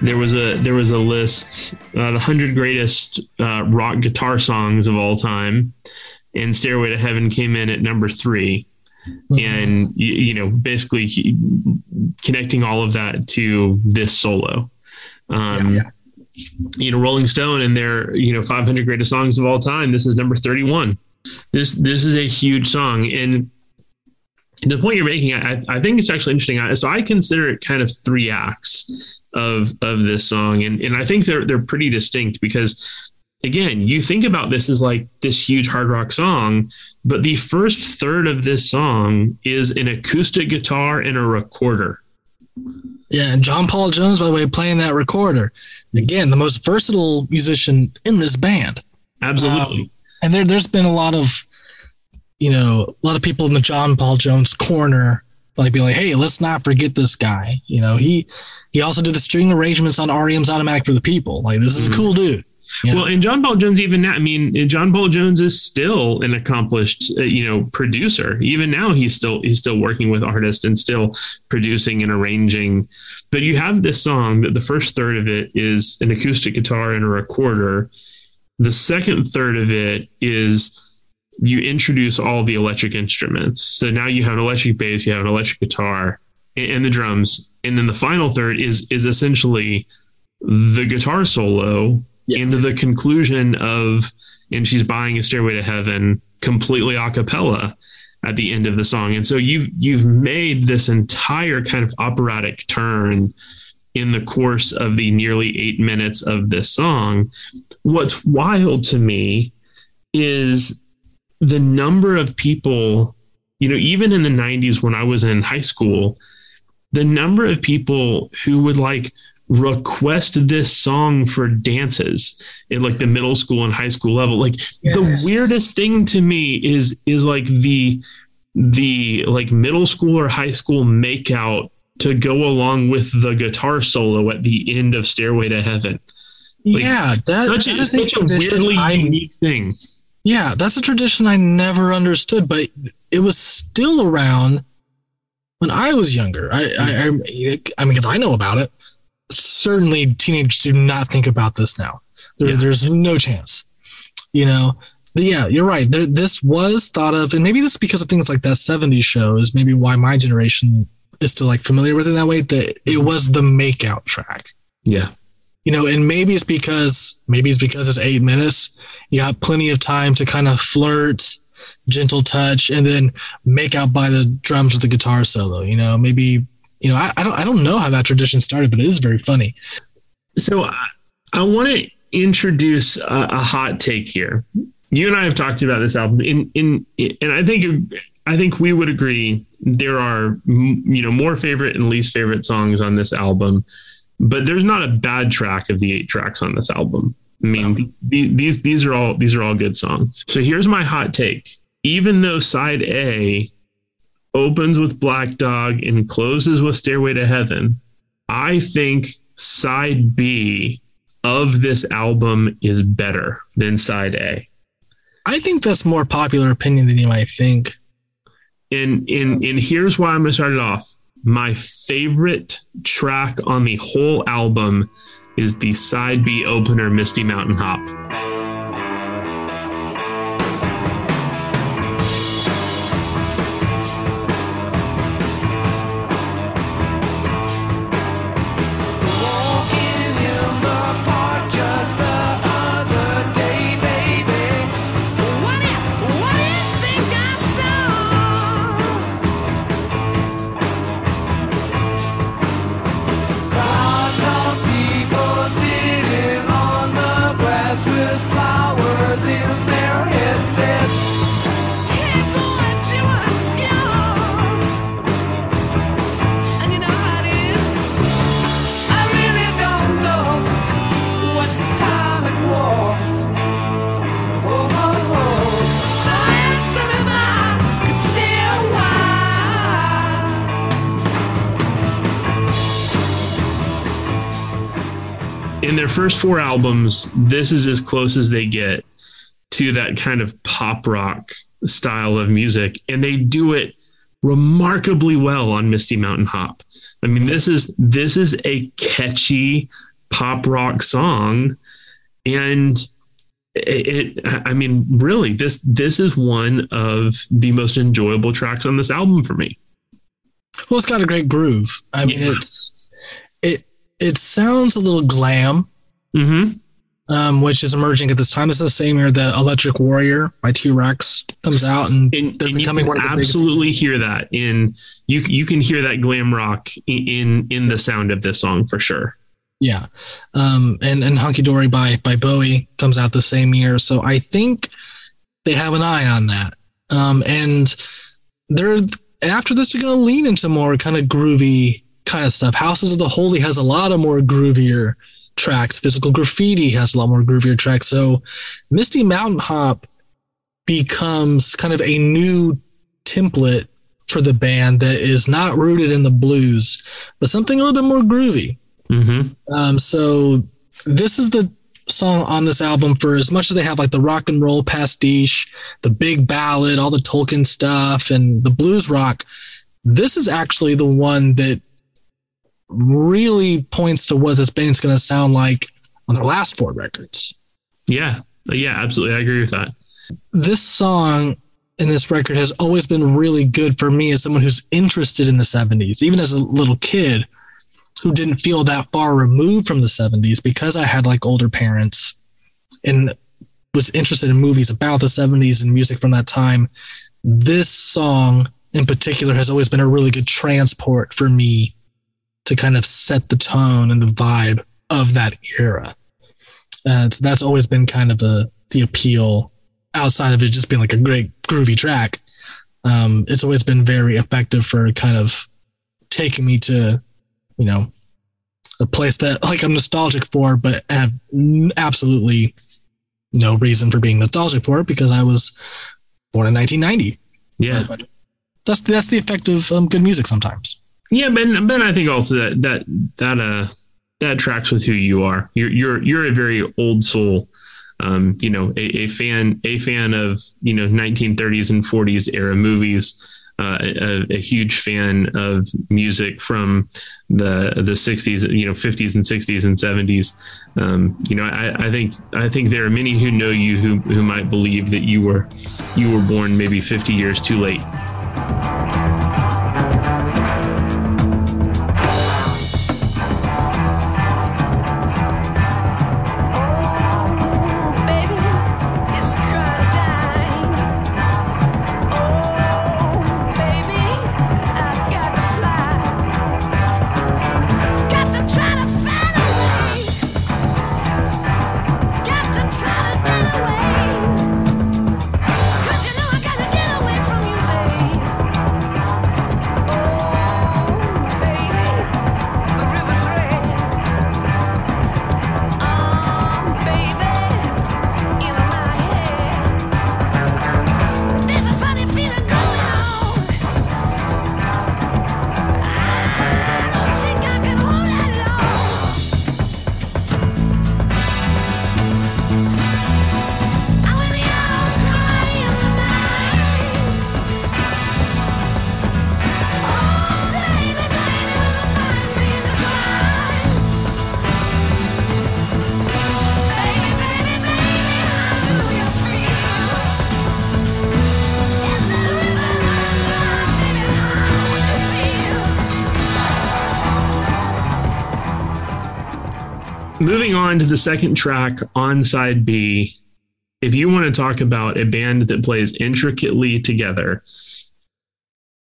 there was a list, the 100 greatest rock guitar songs of all time, and Stairway to Heaven came in at number 3. Mm-hmm. And basically connecting all of that to this solo. Rolling Stone and their 500 greatest songs of all time, this is number 31. This is a huge song, and the point you're making, I think it's actually interesting. So I consider it kind of three acts of this song, and I think they're pretty distinct because, again, you think about this as like this huge hard rock song, but the first third of this song is an acoustic guitar and a recorder. Yeah, and John Paul Jones, by the way, playing that recorder. Again, the most versatile musician in this band. Absolutely. And there's been a lot of, a lot of people in the John Paul Jones corner, like being like, hey, let's not forget this guy. He also did the string arrangements on REM's Automatic for the People. Like, this is a cool dude. Well, and John Paul Jones, even now, John Paul Jones is still an accomplished, producer. Even now, he's still working with artists and still producing and arranging. But you have this song that the first third of it is an acoustic guitar and a recorder. The second third of it is you introduce all the electric instruments. So now you have an electric bass, you have an electric guitar, and the drums. And then the final third is essentially the guitar solo into the conclusion of, and she's buying a Stairway to Heaven completely a cappella at the end of the song. And so you've made this entire kind of operatic turn in the course of the nearly 8 minutes of this song. What's wild to me is the number of people, even in the 90s when I was in high school, the number of people who would like request this song for dances in like the middle school and high school level. Like the weirdest thing to me is like the like middle school or high school makeout to go along with the guitar solo at the end of Stairway to Heaven. Like, that's such a weirdly unique thing. Yeah, that's a tradition I never understood, but it was still around when I was younger. Because I know about it. Certainly, teenagers do not think about this now. There's no chance. But yeah, you're right. This was thought of, and maybe this is because of things like that 70s show is maybe why my generation is still like familiar with it that way, that it was the makeout track. Yeah. And maybe it's because it's 8 minutes. You got plenty of time to kind of flirt, gentle touch, and then make out by the drums with the guitar solo. I don't know how that tradition started, but it is very funny. So I want to introduce a hot take here. You and I have talked about this album, and I think we would agree there are more favorite and least favorite songs on this album. But there's not a bad track of the 8 tracks on this album. These are all good songs. So here's my hot take. Even though side A opens with Black Dog and closes with Stairway to Heaven, I think side B of this album is better than side A. I think that's more popular opinion than you might think. And here's why. I'm going to start it off. My favorite track on the whole album is the side B opener, Misty Mountain Hop. Their first 4 albums, this is as close as they get to that kind of pop rock style of music, and they do it remarkably well on Misty Mountain Hop. This is a catchy pop rock song. And really, this is one of the most enjoyable tracks on this album for me. Well, it's got a great groove. I mean, it sounds a little glam, which is emerging at this time. It's the same year that Electric Warrior by T-Rex comes out, and becoming one of the absolutely biggest. Hear that in you can hear that glam rock in the sound of this song for sure. Yeah, and Hunky Dory by Bowie comes out the same year, so I think they have an eye on that. And they're after this, they're going to lean into more kind of groovy kind of stuff. Houses of the Holy has a lot of more groovier tracks. Physical Graffiti has a lot more groovier tracks. So Misty Mountain Hop becomes kind of a new template for the band that is not rooted in the blues, but something a little bit more groovy. Mm-hmm. So this is the song on this album, for as much as they have like the rock and roll pastiche, the big ballad, all the Tolkien stuff and the blues rock. This is actually the one that really points to what this band's going to sound like on their last four records. Yeah. Yeah, absolutely. I agree with that. This song and this record has always been really good for me as someone who's interested in the 70s, even as a little kid who didn't feel that far removed from the 70s, because I had like older parents and was interested in movies about the 70s and music from that time. This song in particular has always been a really good transport for me to kind of set the tone and the vibe of that era. So that's always been kind of the appeal outside of it just being like a great groovy track. It's always been very effective for kind of taking me to, you know, a place that like I'm nostalgic for, but have absolutely no reason for being nostalgic for it because I was born in 1990. Yeah. But that's the effect of good music sometimes. Yeah. Ben, I think also that tracks with who you are. You're a very old soul, a fan of, 1930s and 40s era movies. A huge fan of music from the 60s, 50s and 60s and 70s. I think there are many who know you who might believe that you were born maybe 50 years too late. Moving on to the second track on side B, if you want to talk about a band that plays intricately together,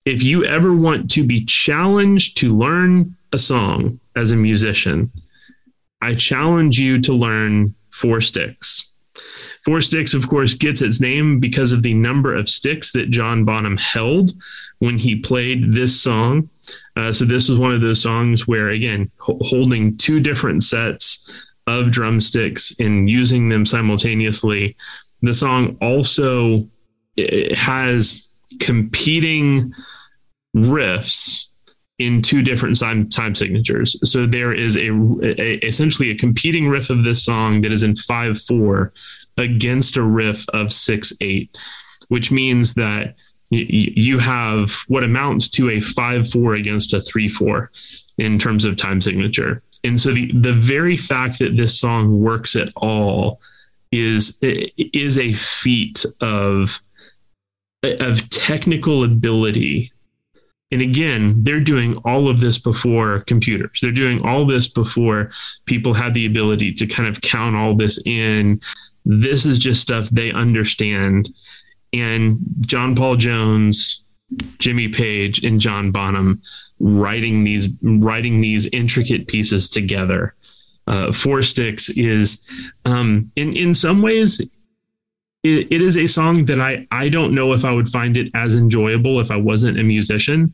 if you ever want to be challenged to learn a song as a musician, I challenge you to learn Four Sticks. Four Sticks, of course, gets its name because of the number of sticks that John Bonham held when he played this song. So this was one of those songs where, again, holding two different sets of drumsticks and using them simultaneously. The song also has competing riffs in two different time signatures. So there is essentially a competing riff of this song that is in 5/4 against a riff of 6/8, which means that you have what amounts to a 5-4 against a 3-4 in terms of time signature. And so the very fact that this song works at all is a feat of technical ability. And again, they're doing all of this before computers. They're doing all this before people had the ability to kind of count all this in. This is just stuff they understand. And John Paul Jones, Jimmy Page, and John Bonham writing these intricate pieces together. Four Sticks is, in some ways, it is a song that I don't know if I would find it as enjoyable if I wasn't a musician,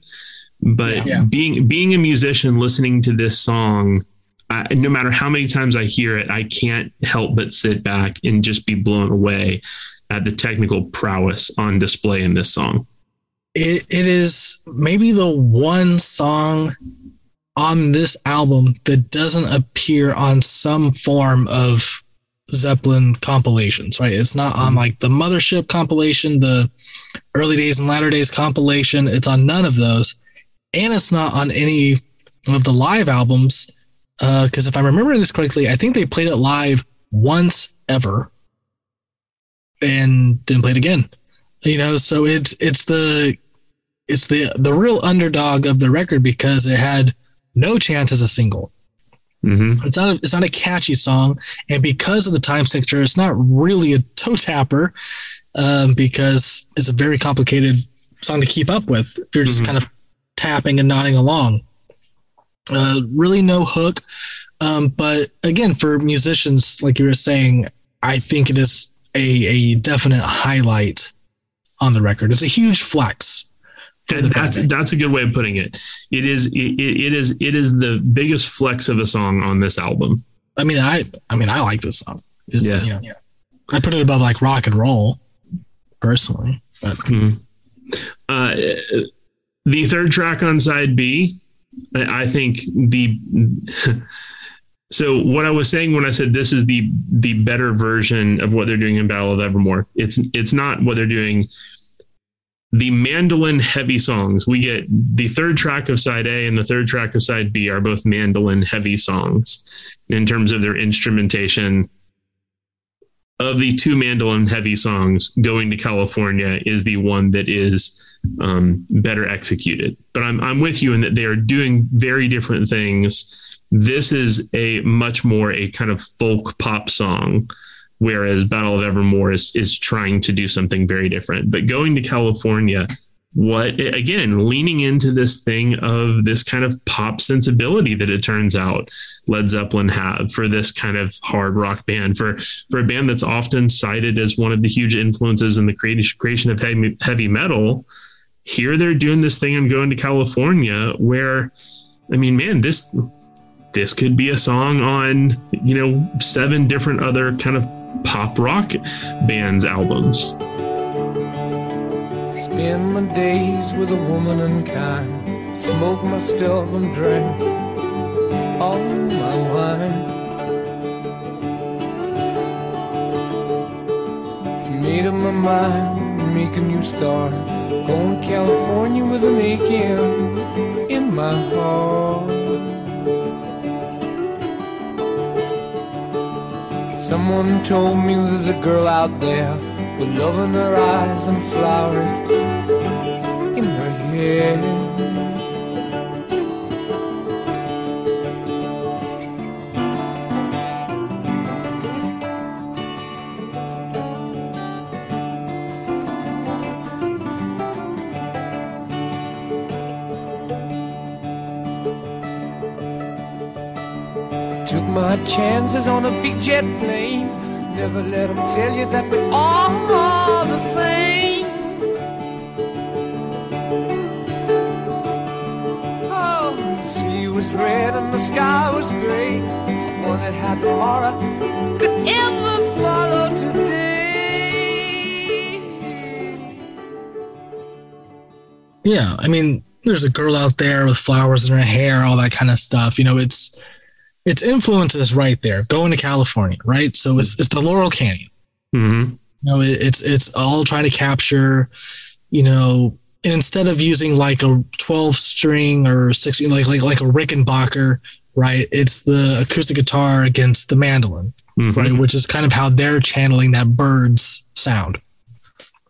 but being a musician, listening to this song, no matter how many times I hear it, I can't help but sit back and just be blown away at the technical prowess on display in this song. It is maybe the one song on this album that doesn't appear on some form of Zeppelin compilations, right? It's not on like the Mothership compilation, the Early Days and Latter Days compilation. It's on none of those. And it's not on any of the live albums. Because if I'm remembering this correctly, I think they played it live once ever and didn't play it again. You know, so it's the real underdog of the record because it had no chance as a single. Mm-hmm. It's not a catchy song, and because of the time signature, it's not really a toe tapper because it's a very complicated song to keep up with. If you're just kind of tapping and nodding along, really no hook. But again, for musicians, like you were saying, I think it is a definite highlight on the record. It's a huge flex. That's a good way of putting it. It is the biggest flex of a song on this album. I mean I like this song. Yes. You know, I put it above like rock and roll personally. But. The third track on side B, I think so what I was saying when I said this is the better version of what they're doing in Battle of Evermore. It's not what they're doing. The mandolin heavy songs, we get the third track of side A and the third track of side B are both mandolin heavy songs in terms of their instrumentation. Of the two mandolin heavy songs, Going to California is the one that is better executed, but I'm with you in that they are doing very different things. This is a much more a kind of folk pop song, whereas Battle of Evermore is trying to do something very different. But Going to California, leaning into this thing of this kind of pop sensibility that it turns out Led Zeppelin have for this kind of hard rock band, for a band that's often cited as one of the huge influences in the creation of heavy metal. Here they're doing this thing and Going to California where, I mean, man, this could be a song on, you know, 7 different other kind of pop rock bands albums. Spend my days with a woman unkind, smoke my stuff and drink all my wine. Made up my mind, make a new start, going to California with an aching in my heart. Someone told me there's a girl out there with love in her eyes and flowers in her hair. Took my chances on a big jet plane. Never let them tell you that we're all the same. Oh, the sea was red and the sky was gray. One that had tomorrow could ever follow today. Yeah, I mean, there's a girl out there with flowers in her hair, all that kind of stuff. You know, it's influences right there, Going to California, right? So it's the Laurel Canyon. Mm-hmm. You know, it's all trying to capture you know, and instead of using like a 12 string or 16, like a Rickenbacker, right? It's the acoustic guitar against the mandolin, mm-hmm. right? Which is kind of how they're channeling that bird's sound.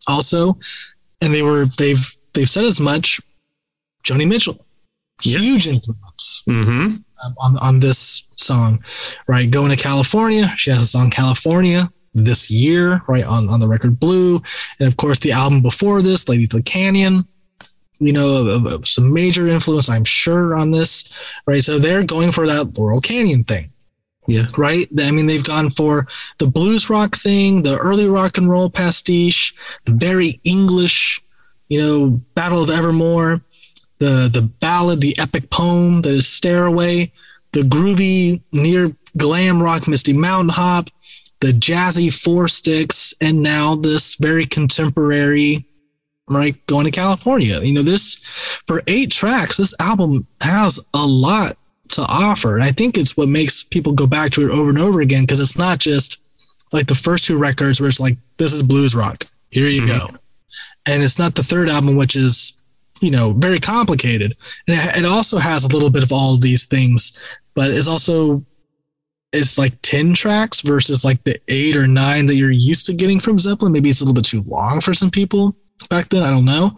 Also, and they've said as much. Joni Mitchell, huge influence mm-hmm. on this song, right? Going to California, she has a song California this year, right, on the record Blue, and of course the album before this, Lady to the Canyon, you know, some major influence, I'm sure, on this, right? So they're going for that Laurel Canyon thing. Yeah. Right. I mean, they've gone for the blues rock thing, the early rock and roll pastiche, the very English, you know, Battle of Evermore, the ballad, the epic poem that is Stairway, the groovy near glam rock Misty Mountain Hop, the jazzy Four Sticks, and now this very contemporary, right, Going to California. You know, this, for 8 tracks, this album has a lot to offer. And I think it's what makes people go back to it over and over again, because it's not just like the first 2 records where it's like, this is blues rock, here you mm-hmm. go. And it's not the third album, which is, you know, very complicated. And it also has a little bit of all of these things, but it's also, it's like 10 tracks versus like the 8 or 9 that you're used to getting from Zeppelin. Maybe it's a little bit too long for some people back then, I don't know.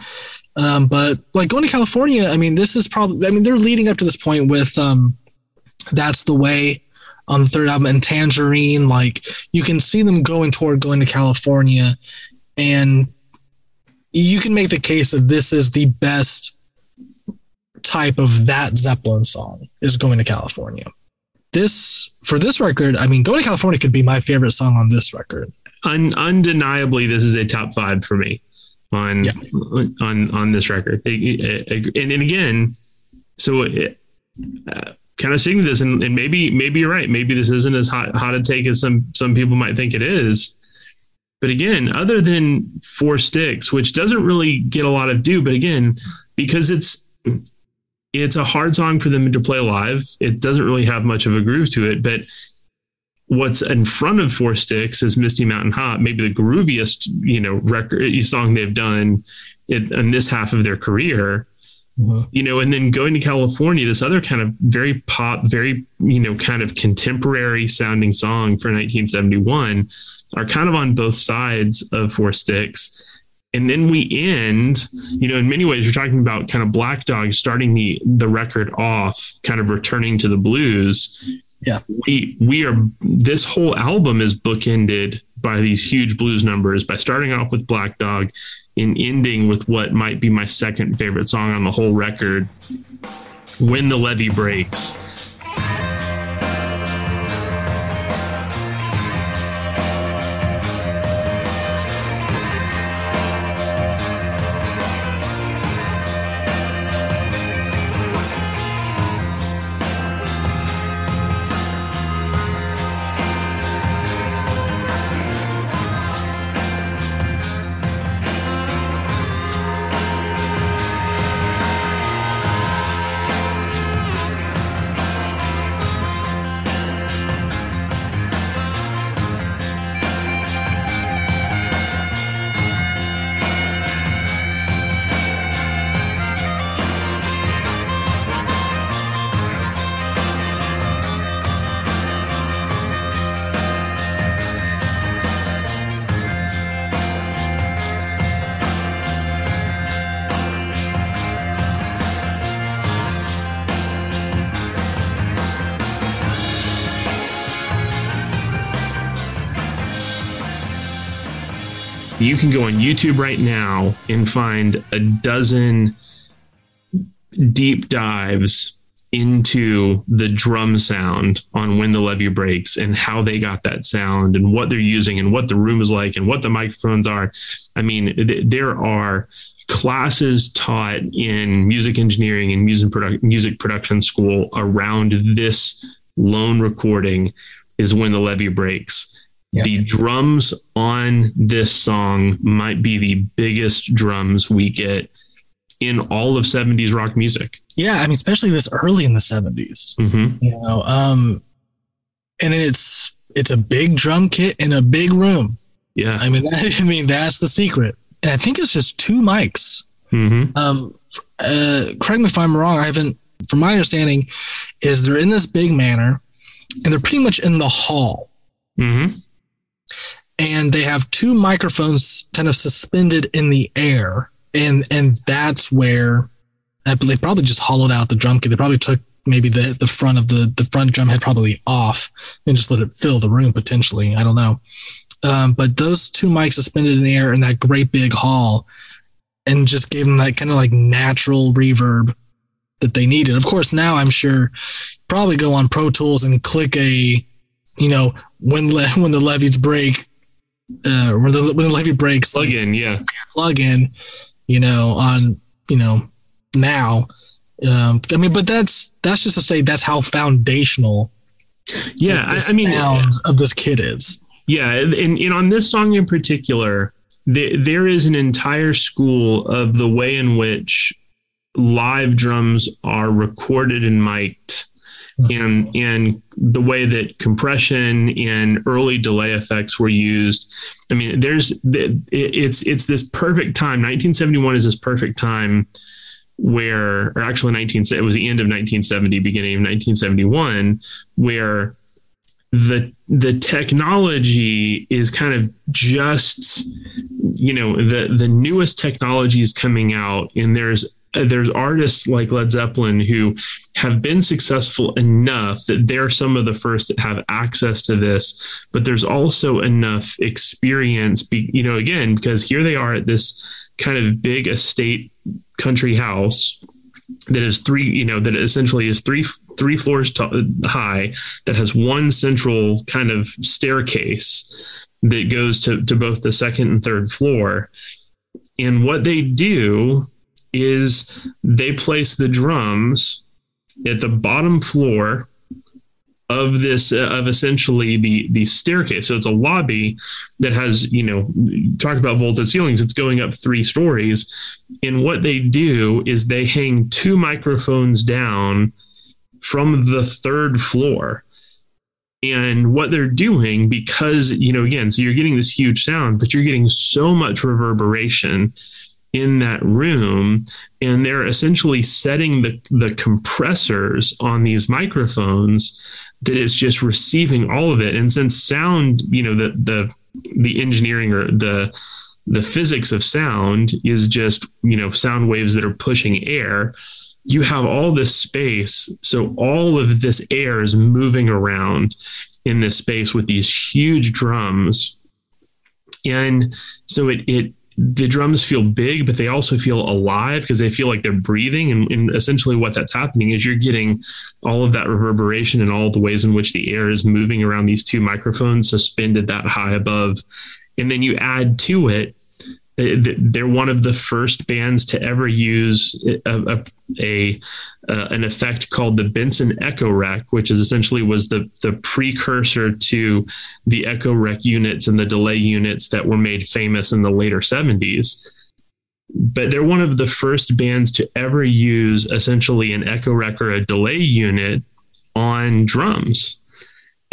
But like Going to California, I mean, this is probably, I mean, they're leading up to this point with That's the Way on the third album and Tangerine. Like, you can see them going toward Going to California, and you can make the case that this is the best type of that Zeppelin song, is Going to California. This, for this record, I mean, Going to California could be my favorite song on this record. Undeniably, this is a top 5 for me. On this record, and again, so kind of seeing this, and maybe you're right. Maybe this isn't as hot a take as some people might think it is. But again, other than Four Sticks, which doesn't really get a lot of due, but again, because it's a hard song for them to play live, it doesn't really have much of a groove to it, but what's in front of Four Sticks is Misty Mountain Hop, maybe the grooviest, you know, record song they've done in this half of their career, mm-hmm. you know, and then Going to California, this other kind of very pop, very, you know, kind of contemporary sounding song for 1971, are kind of on both sides of Four Sticks. And then we end, you know, in many ways, you're talking about kind of Black Dog starting the record off, kind of returning to the blues. Yeah, we are. This whole album is bookended by these huge blues numbers, by starting off with Black Dog and ending with what might be my second favorite song on the whole record, When the Levee Breaks. You can go on YouTube right now and find a dozen deep dives into the drum sound on When the Levee Breaks and how they got that sound and what they're using and what the room is like and what the microphones are. I mean, there are classes taught in music engineering and music production school around this lone recording, is When the Levee Breaks. Yep. The drums on this song might be the biggest drums we get in all of 70s rock music. Yeah, I mean, especially this early in the 70s. Mm-hmm. You know, and it's a big drum kit in a big room. Yeah, I mean, that's the secret. I think it's just two mics. Mm-hmm. Correct me if I'm wrong. I haven't, from my understanding, is they're in this big manor and they're pretty much in the hall. Mm-hmm. And they have two microphones kind of suspended in the air. And that's where I believe they probably just hollowed out the drum kit. They probably took maybe the front of the front drum head probably off and just let it fill the room potentially. I don't know. But those two mics suspended in the air in that great big hall and just gave them that kind of like natural reverb that they needed. Of course, now I'm sure probably go on Pro Tools and click a, you know, when the levees break, when the levee breaks, plug in, you know, on, you know, now. I mean, but that's just to say that's how foundational. Yeah. Sound of this kid is. Yeah. And on this song in particular, there is an entire school of the way in which live drums are recorded and mic'd, and the way that compression and early delay effects were used. I mean, it's this perfect time. 1971 is this perfect time where, or actually it was the end of 1970, beginning of 1971, where the technology is kind of just, you know, the newest technology is coming out, and there's artists like Led Zeppelin who have been successful enough that they're some of the first that have access to this, but there's also enough experience, you know, again, because here they are at this kind of big estate country house that is three floors high, that has one central kind of staircase that goes to both the second and third floor. And what they do is they place the drums at the bottom floor of this, of essentially the staircase. So it's a lobby that has, you know, talk about vaulted ceilings, it's going up 3 stories. And what they do is they hang two microphones down from the third floor. And what they're doing, because, you know, again, so you're getting this huge sound, but you're getting so much reverberation in that room, and they're essentially setting the compressors on these microphones that is just receiving all of it. And since sound, you know, the engineering or the physics of sound is just, you know, sound waves that are pushing air, you have all this space. So all of this air is moving around in this space with these huge drums. And so the drums feel big, but they also feel alive because they feel like they're breathing. And essentially what that's happening is you're getting all of that reverberation and all the ways in which the air is moving around these two microphones suspended that high above. And then you add to it, they're one of the first bands to ever use an effect called the Benson Echo Rack, which is essentially was the precursor to the Echo Rack units and the delay units that were made famous in the later 70s. But they're one of the first bands to ever use essentially an Echo Rack or a delay unit on drums.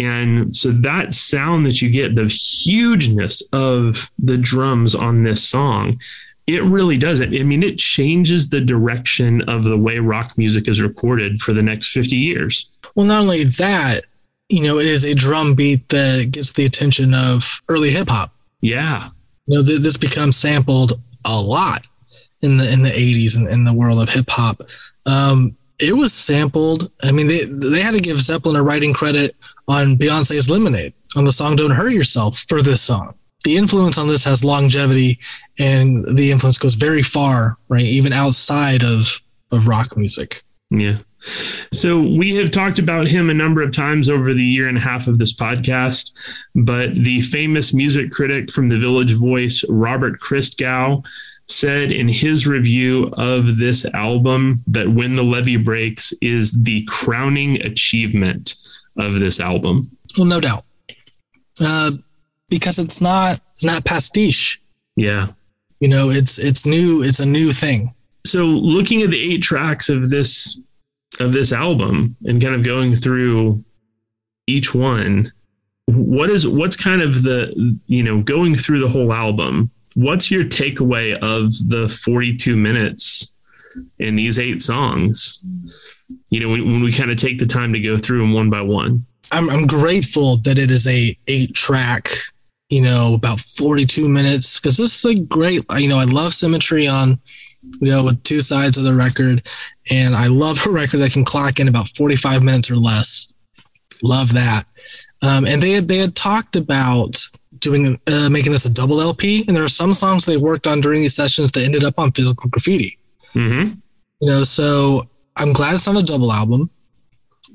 And so that sound that you get, the hugeness of the drums on this song, it really doesn't. I mean, it changes the direction of the way rock music is recorded for the next 50 years. Well, not only that, you know, it is a drum beat that gets the attention of early hip hop. Yeah. You know, this becomes sampled a lot in the 80s and in the world of hip hop. It was sampled. I mean, they had to give Zeppelin a writing credit on Beyonce's Lemonade, on the song Don't Hurt Yourself, for this song. The influence on this has longevity, and the influence goes very far, right? Even outside of rock music. Yeah. So we have talked about him a number of times over the year and a half of this podcast, but the famous music critic from the Village Voice, Robert Christgau, said in his review of this album that When the Levee Breaks is the crowning achievement of this album. Well, no doubt. Because it's not pastiche. Yeah. You know, it's new. It's a new thing. So looking at the 8 tracks of this album and kind of going through each one, what's kind of the, you know, going through the whole album, what's your takeaway of the 42 minutes in these 8 songs? You know, when we kind of take the time to go through them one by one. I'm grateful that it is a 8-track, you know, about 42 minutes, because this is a great, you know, I love symmetry on, you know, with two sides of the record. And I love a record that can clock in about 45 minutes or less. Love that. And they had talked about doing making this a double LP. And there are some songs they worked on during these sessions that ended up on Physical Graffiti. Mm-hmm. You know, so I'm glad it's not a double album.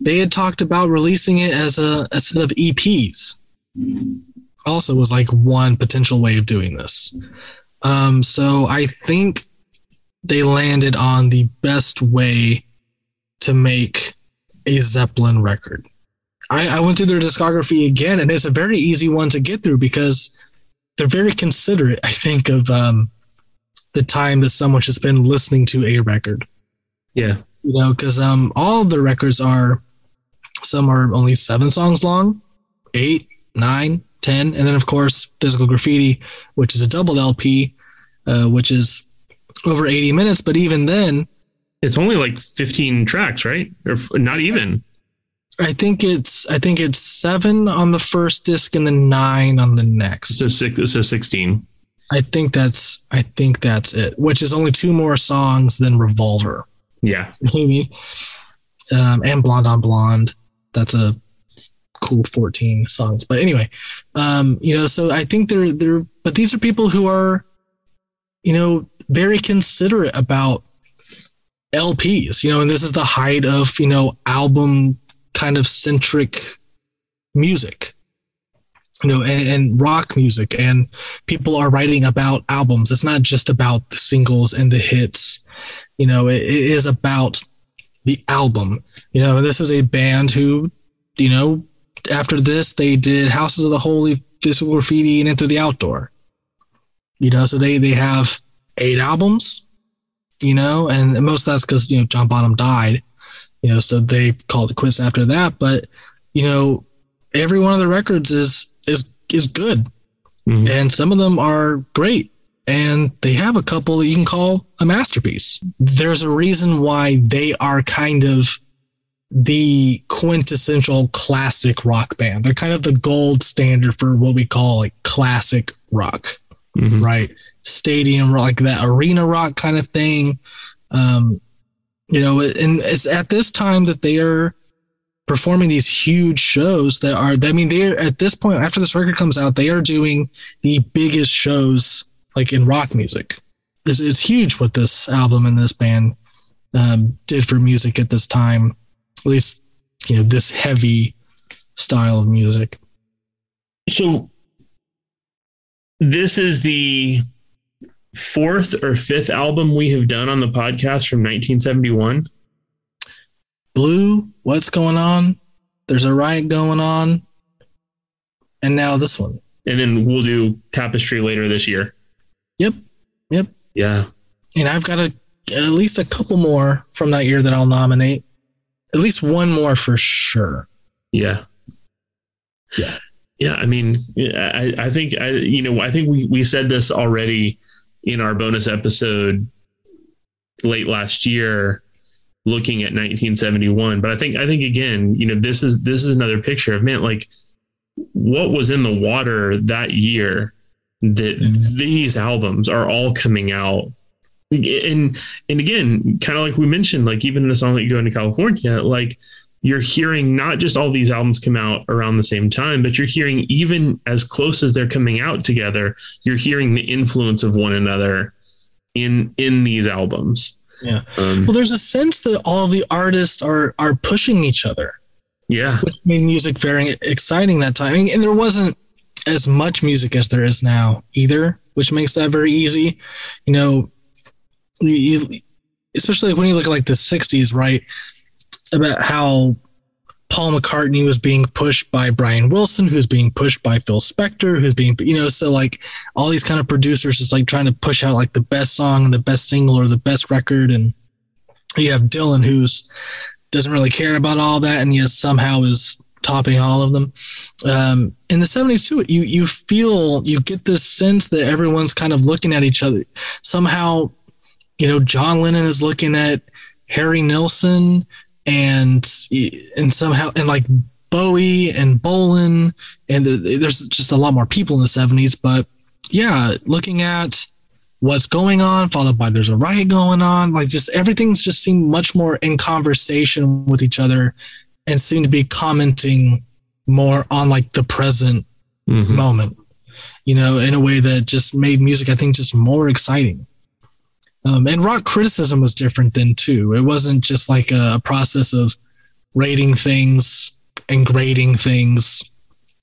They had talked about releasing it as a set of EPs. Also was like one potential way of doing this. So I think they landed on the best way to make a Zeppelin record. I went through their discography again, and it's a very easy one to get through because they're very considerate, I think, of the time that someone should spend listening to a record. Yeah. You know, because all the records are, some are only 7 songs long, 8, 9, 10. And then, of course, Physical Graffiti, which is a double LP, which is over 80 minutes. But even then, it's only like 15 tracks, right? Or not even. I think it's 7 on the first disc and then 9 on the next. So 16. I think that's it, which is only 2 more songs than Revolver. Yeah. And Blonde on Blonde. That's a cool 14 songs. But anyway, you know, so I think but these are people who are, you know, very considerate about LPs, you know, and this is the height of, you know, album kind of centric music, you know, and rock music, and people are writing about albums. It's not just about the singles and the hits, you know, it is about the album, you know, and this is a band who, you know, after this, they did Houses of the Holy, Physical Graffiti, and Into the Outdoor, you know, so they have 8 albums, you know, and most of that's because, you know, John Bonham died, you know, so they called it quits after that. But, you know, every one of the records is good. Mm-hmm. And some of them are great. And they have a couple that you can call a masterpiece. There's a reason why they are kind of the quintessential classic rock band. They're kind of the gold standard for what we call like classic rock, mm-hmm. right? Stadium rock, like that arena rock kind of thing. You know, and it's at this time that they are performing these huge shows that are, I mean, they're at this point, after this record comes out, they are doing the biggest shows like in rock music. It's huge what this album and this band did for music at this time, at least, you know, this heavy style of music. So this is the 4th or 5th album we have done on the podcast from 1971. Blue, What's Going On? There's a Riot Going On. And now this one. And then we'll do Tapestry later this year. Yep. Yeah. And I've got at least a couple more from that year that I'll nominate. At least one more for sure. Yeah. Yeah. I mean, I think we said this already in our bonus episode late last year, looking at 1971. But I think again, you know, this is another picture of, man, like what was in the water that year that these albums are all coming out. And again, kind of like we mentioned, like even the song that you go into California, like you're hearing not just all these albums come out around the same time, but you're hearing even as close as they're coming out together, you're hearing the influence of one another in these albums. Yeah. Well, there's a sense that all the artists are pushing each other. Yeah. Which made music very exciting that time. And there wasn't as much music as there is now either, which makes that very easy. You know, especially when you look at like the 60s, right? About how Paul McCartney was being pushed by Brian Wilson, who's being pushed by Phil Spector, who's being, you know, so like all these kind of producers just like trying to push out like the best song and the best single or the best record. And you have Dylan, who's doesn't really care about all that. And yet somehow is topping all of them. In the 70s too, you feel, you get this sense that everyone's kind of looking at each other. Somehow, you know, John Lennon is looking at Harry Nilsson and somehow, and like Bowie and Bolan, and there's just a lot more people in the 70s, but yeah, looking at what's going on, followed by there's a riot going on, like just everything's just seemed much more in conversation with each other and seemed to be commenting more on like the present moment, you know, in a way that just made music, I think, just more exciting. And rock criticism was different then too. It wasn't just like a process of rating things and grading things,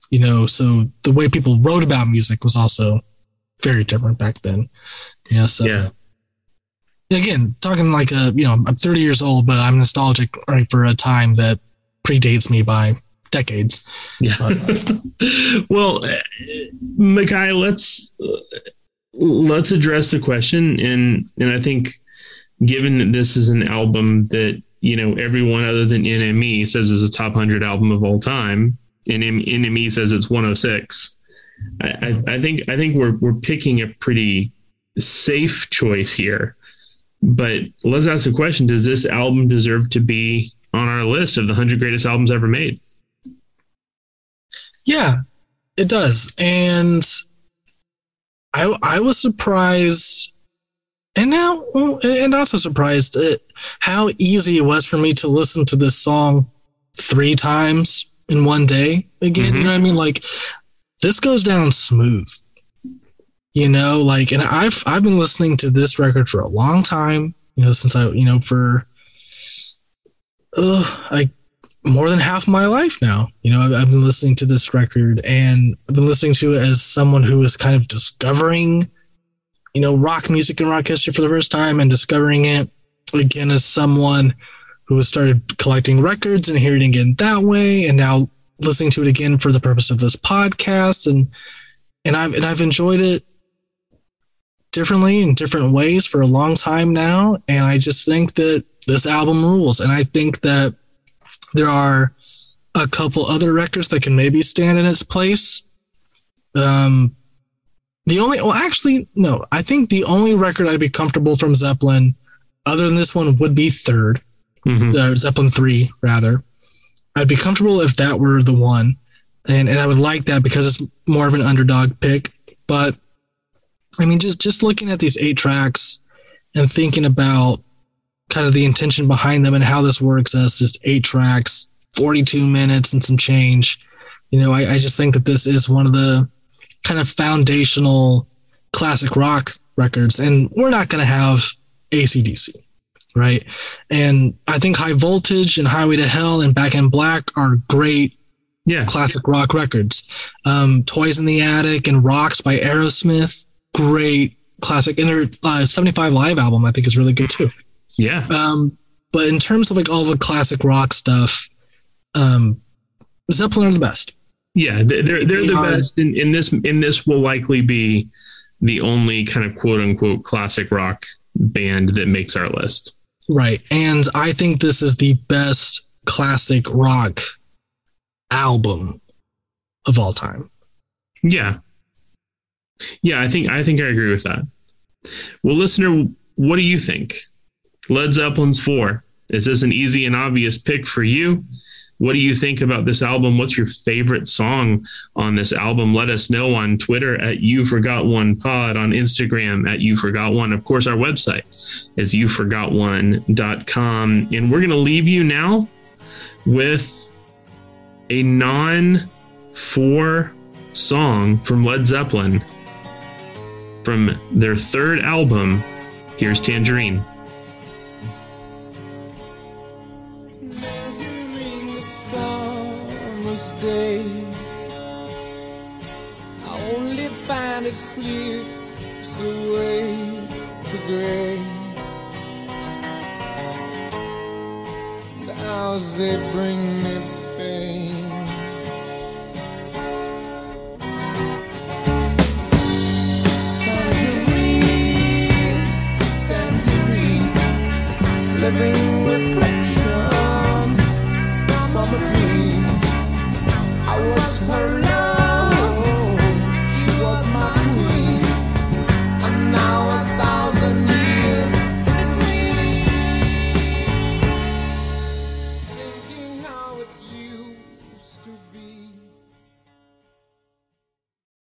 you know, so the way people wrote about music was also very different back then. Yeah. So yeah. Again, talking like a, you know, I'm 30 years old, but I'm nostalgic right for a time that predates me by decades. Yeah. Well, Mackay, let's address the question. And I think given that this is an album that, you know, everyone other than NME says is a top 100 album of all time, and NME says it's 106. I think we're picking a pretty safe choice here, but let's ask the question: does this album deserve to be on our list of the 100 greatest albums ever made? Yeah, it does, and I was surprised, and also surprised at how easy it was for me to listen to this song 3 times in one day. Again, you know what I mean, like. This goes down smooth, you know, like, and I've been listening to this record for a long time, you know, since I, you know, for like more than half my life now, you know, I've been listening to this record, and I've been listening to it as someone who is kind of discovering, you know, rock music and rock history for the first time, and discovering it again as someone who has started collecting records and hearing it again that way. And now listening to it again for the purpose of this podcast, and I've enjoyed it differently in different ways for a long time now. And I just think that this album rules. And I think that there are a couple other records that can maybe stand in its place. I think the only record I'd be comfortable from Zeppelin other than this one would be Third, Zeppelin 3 rather. I'd be comfortable if that were the one, and I would like that because it's more of an underdog pick. But I mean, just looking at these 8 tracks and thinking about kind of the intention behind them and how this works as just 8 tracks, 42 minutes and some change, you know, I just think that this is one of the kind of foundational classic rock records, and we're not going to have AC/DC. Right. And I think High Voltage and Highway to Hell and Back in Black are great classic rock records. Toys in the Attic and Rocks by Aerosmith, great classic. And their 75 Live album, I think, is really good too. Yeah. But in terms of like all the classic rock stuff, Zeppelin are the best. Yeah, they're the best. And this will likely be the only kind of quote unquote classic rock band that makes our list. Right. And I think this is the best classic rock album of all time. Yeah. Yeah, I think I agree with that. Well, listener, what do you think? Led Zeppelin's 4. Is this an easy and obvious pick for you? What do you think about this album? What's your favorite song on this album? Let us know on Twitter at YouForgotOnePod, on Instagram at YouForgotOne. Of course, our website is YouForgotOne.com. And we're going to leave you now with a non-4 song from Led Zeppelin from their 3rd album. Here's Tangerine. Day. I only find it slips away to grey. The hours they bring me pain. Tangerine, tangerine, living reflections from a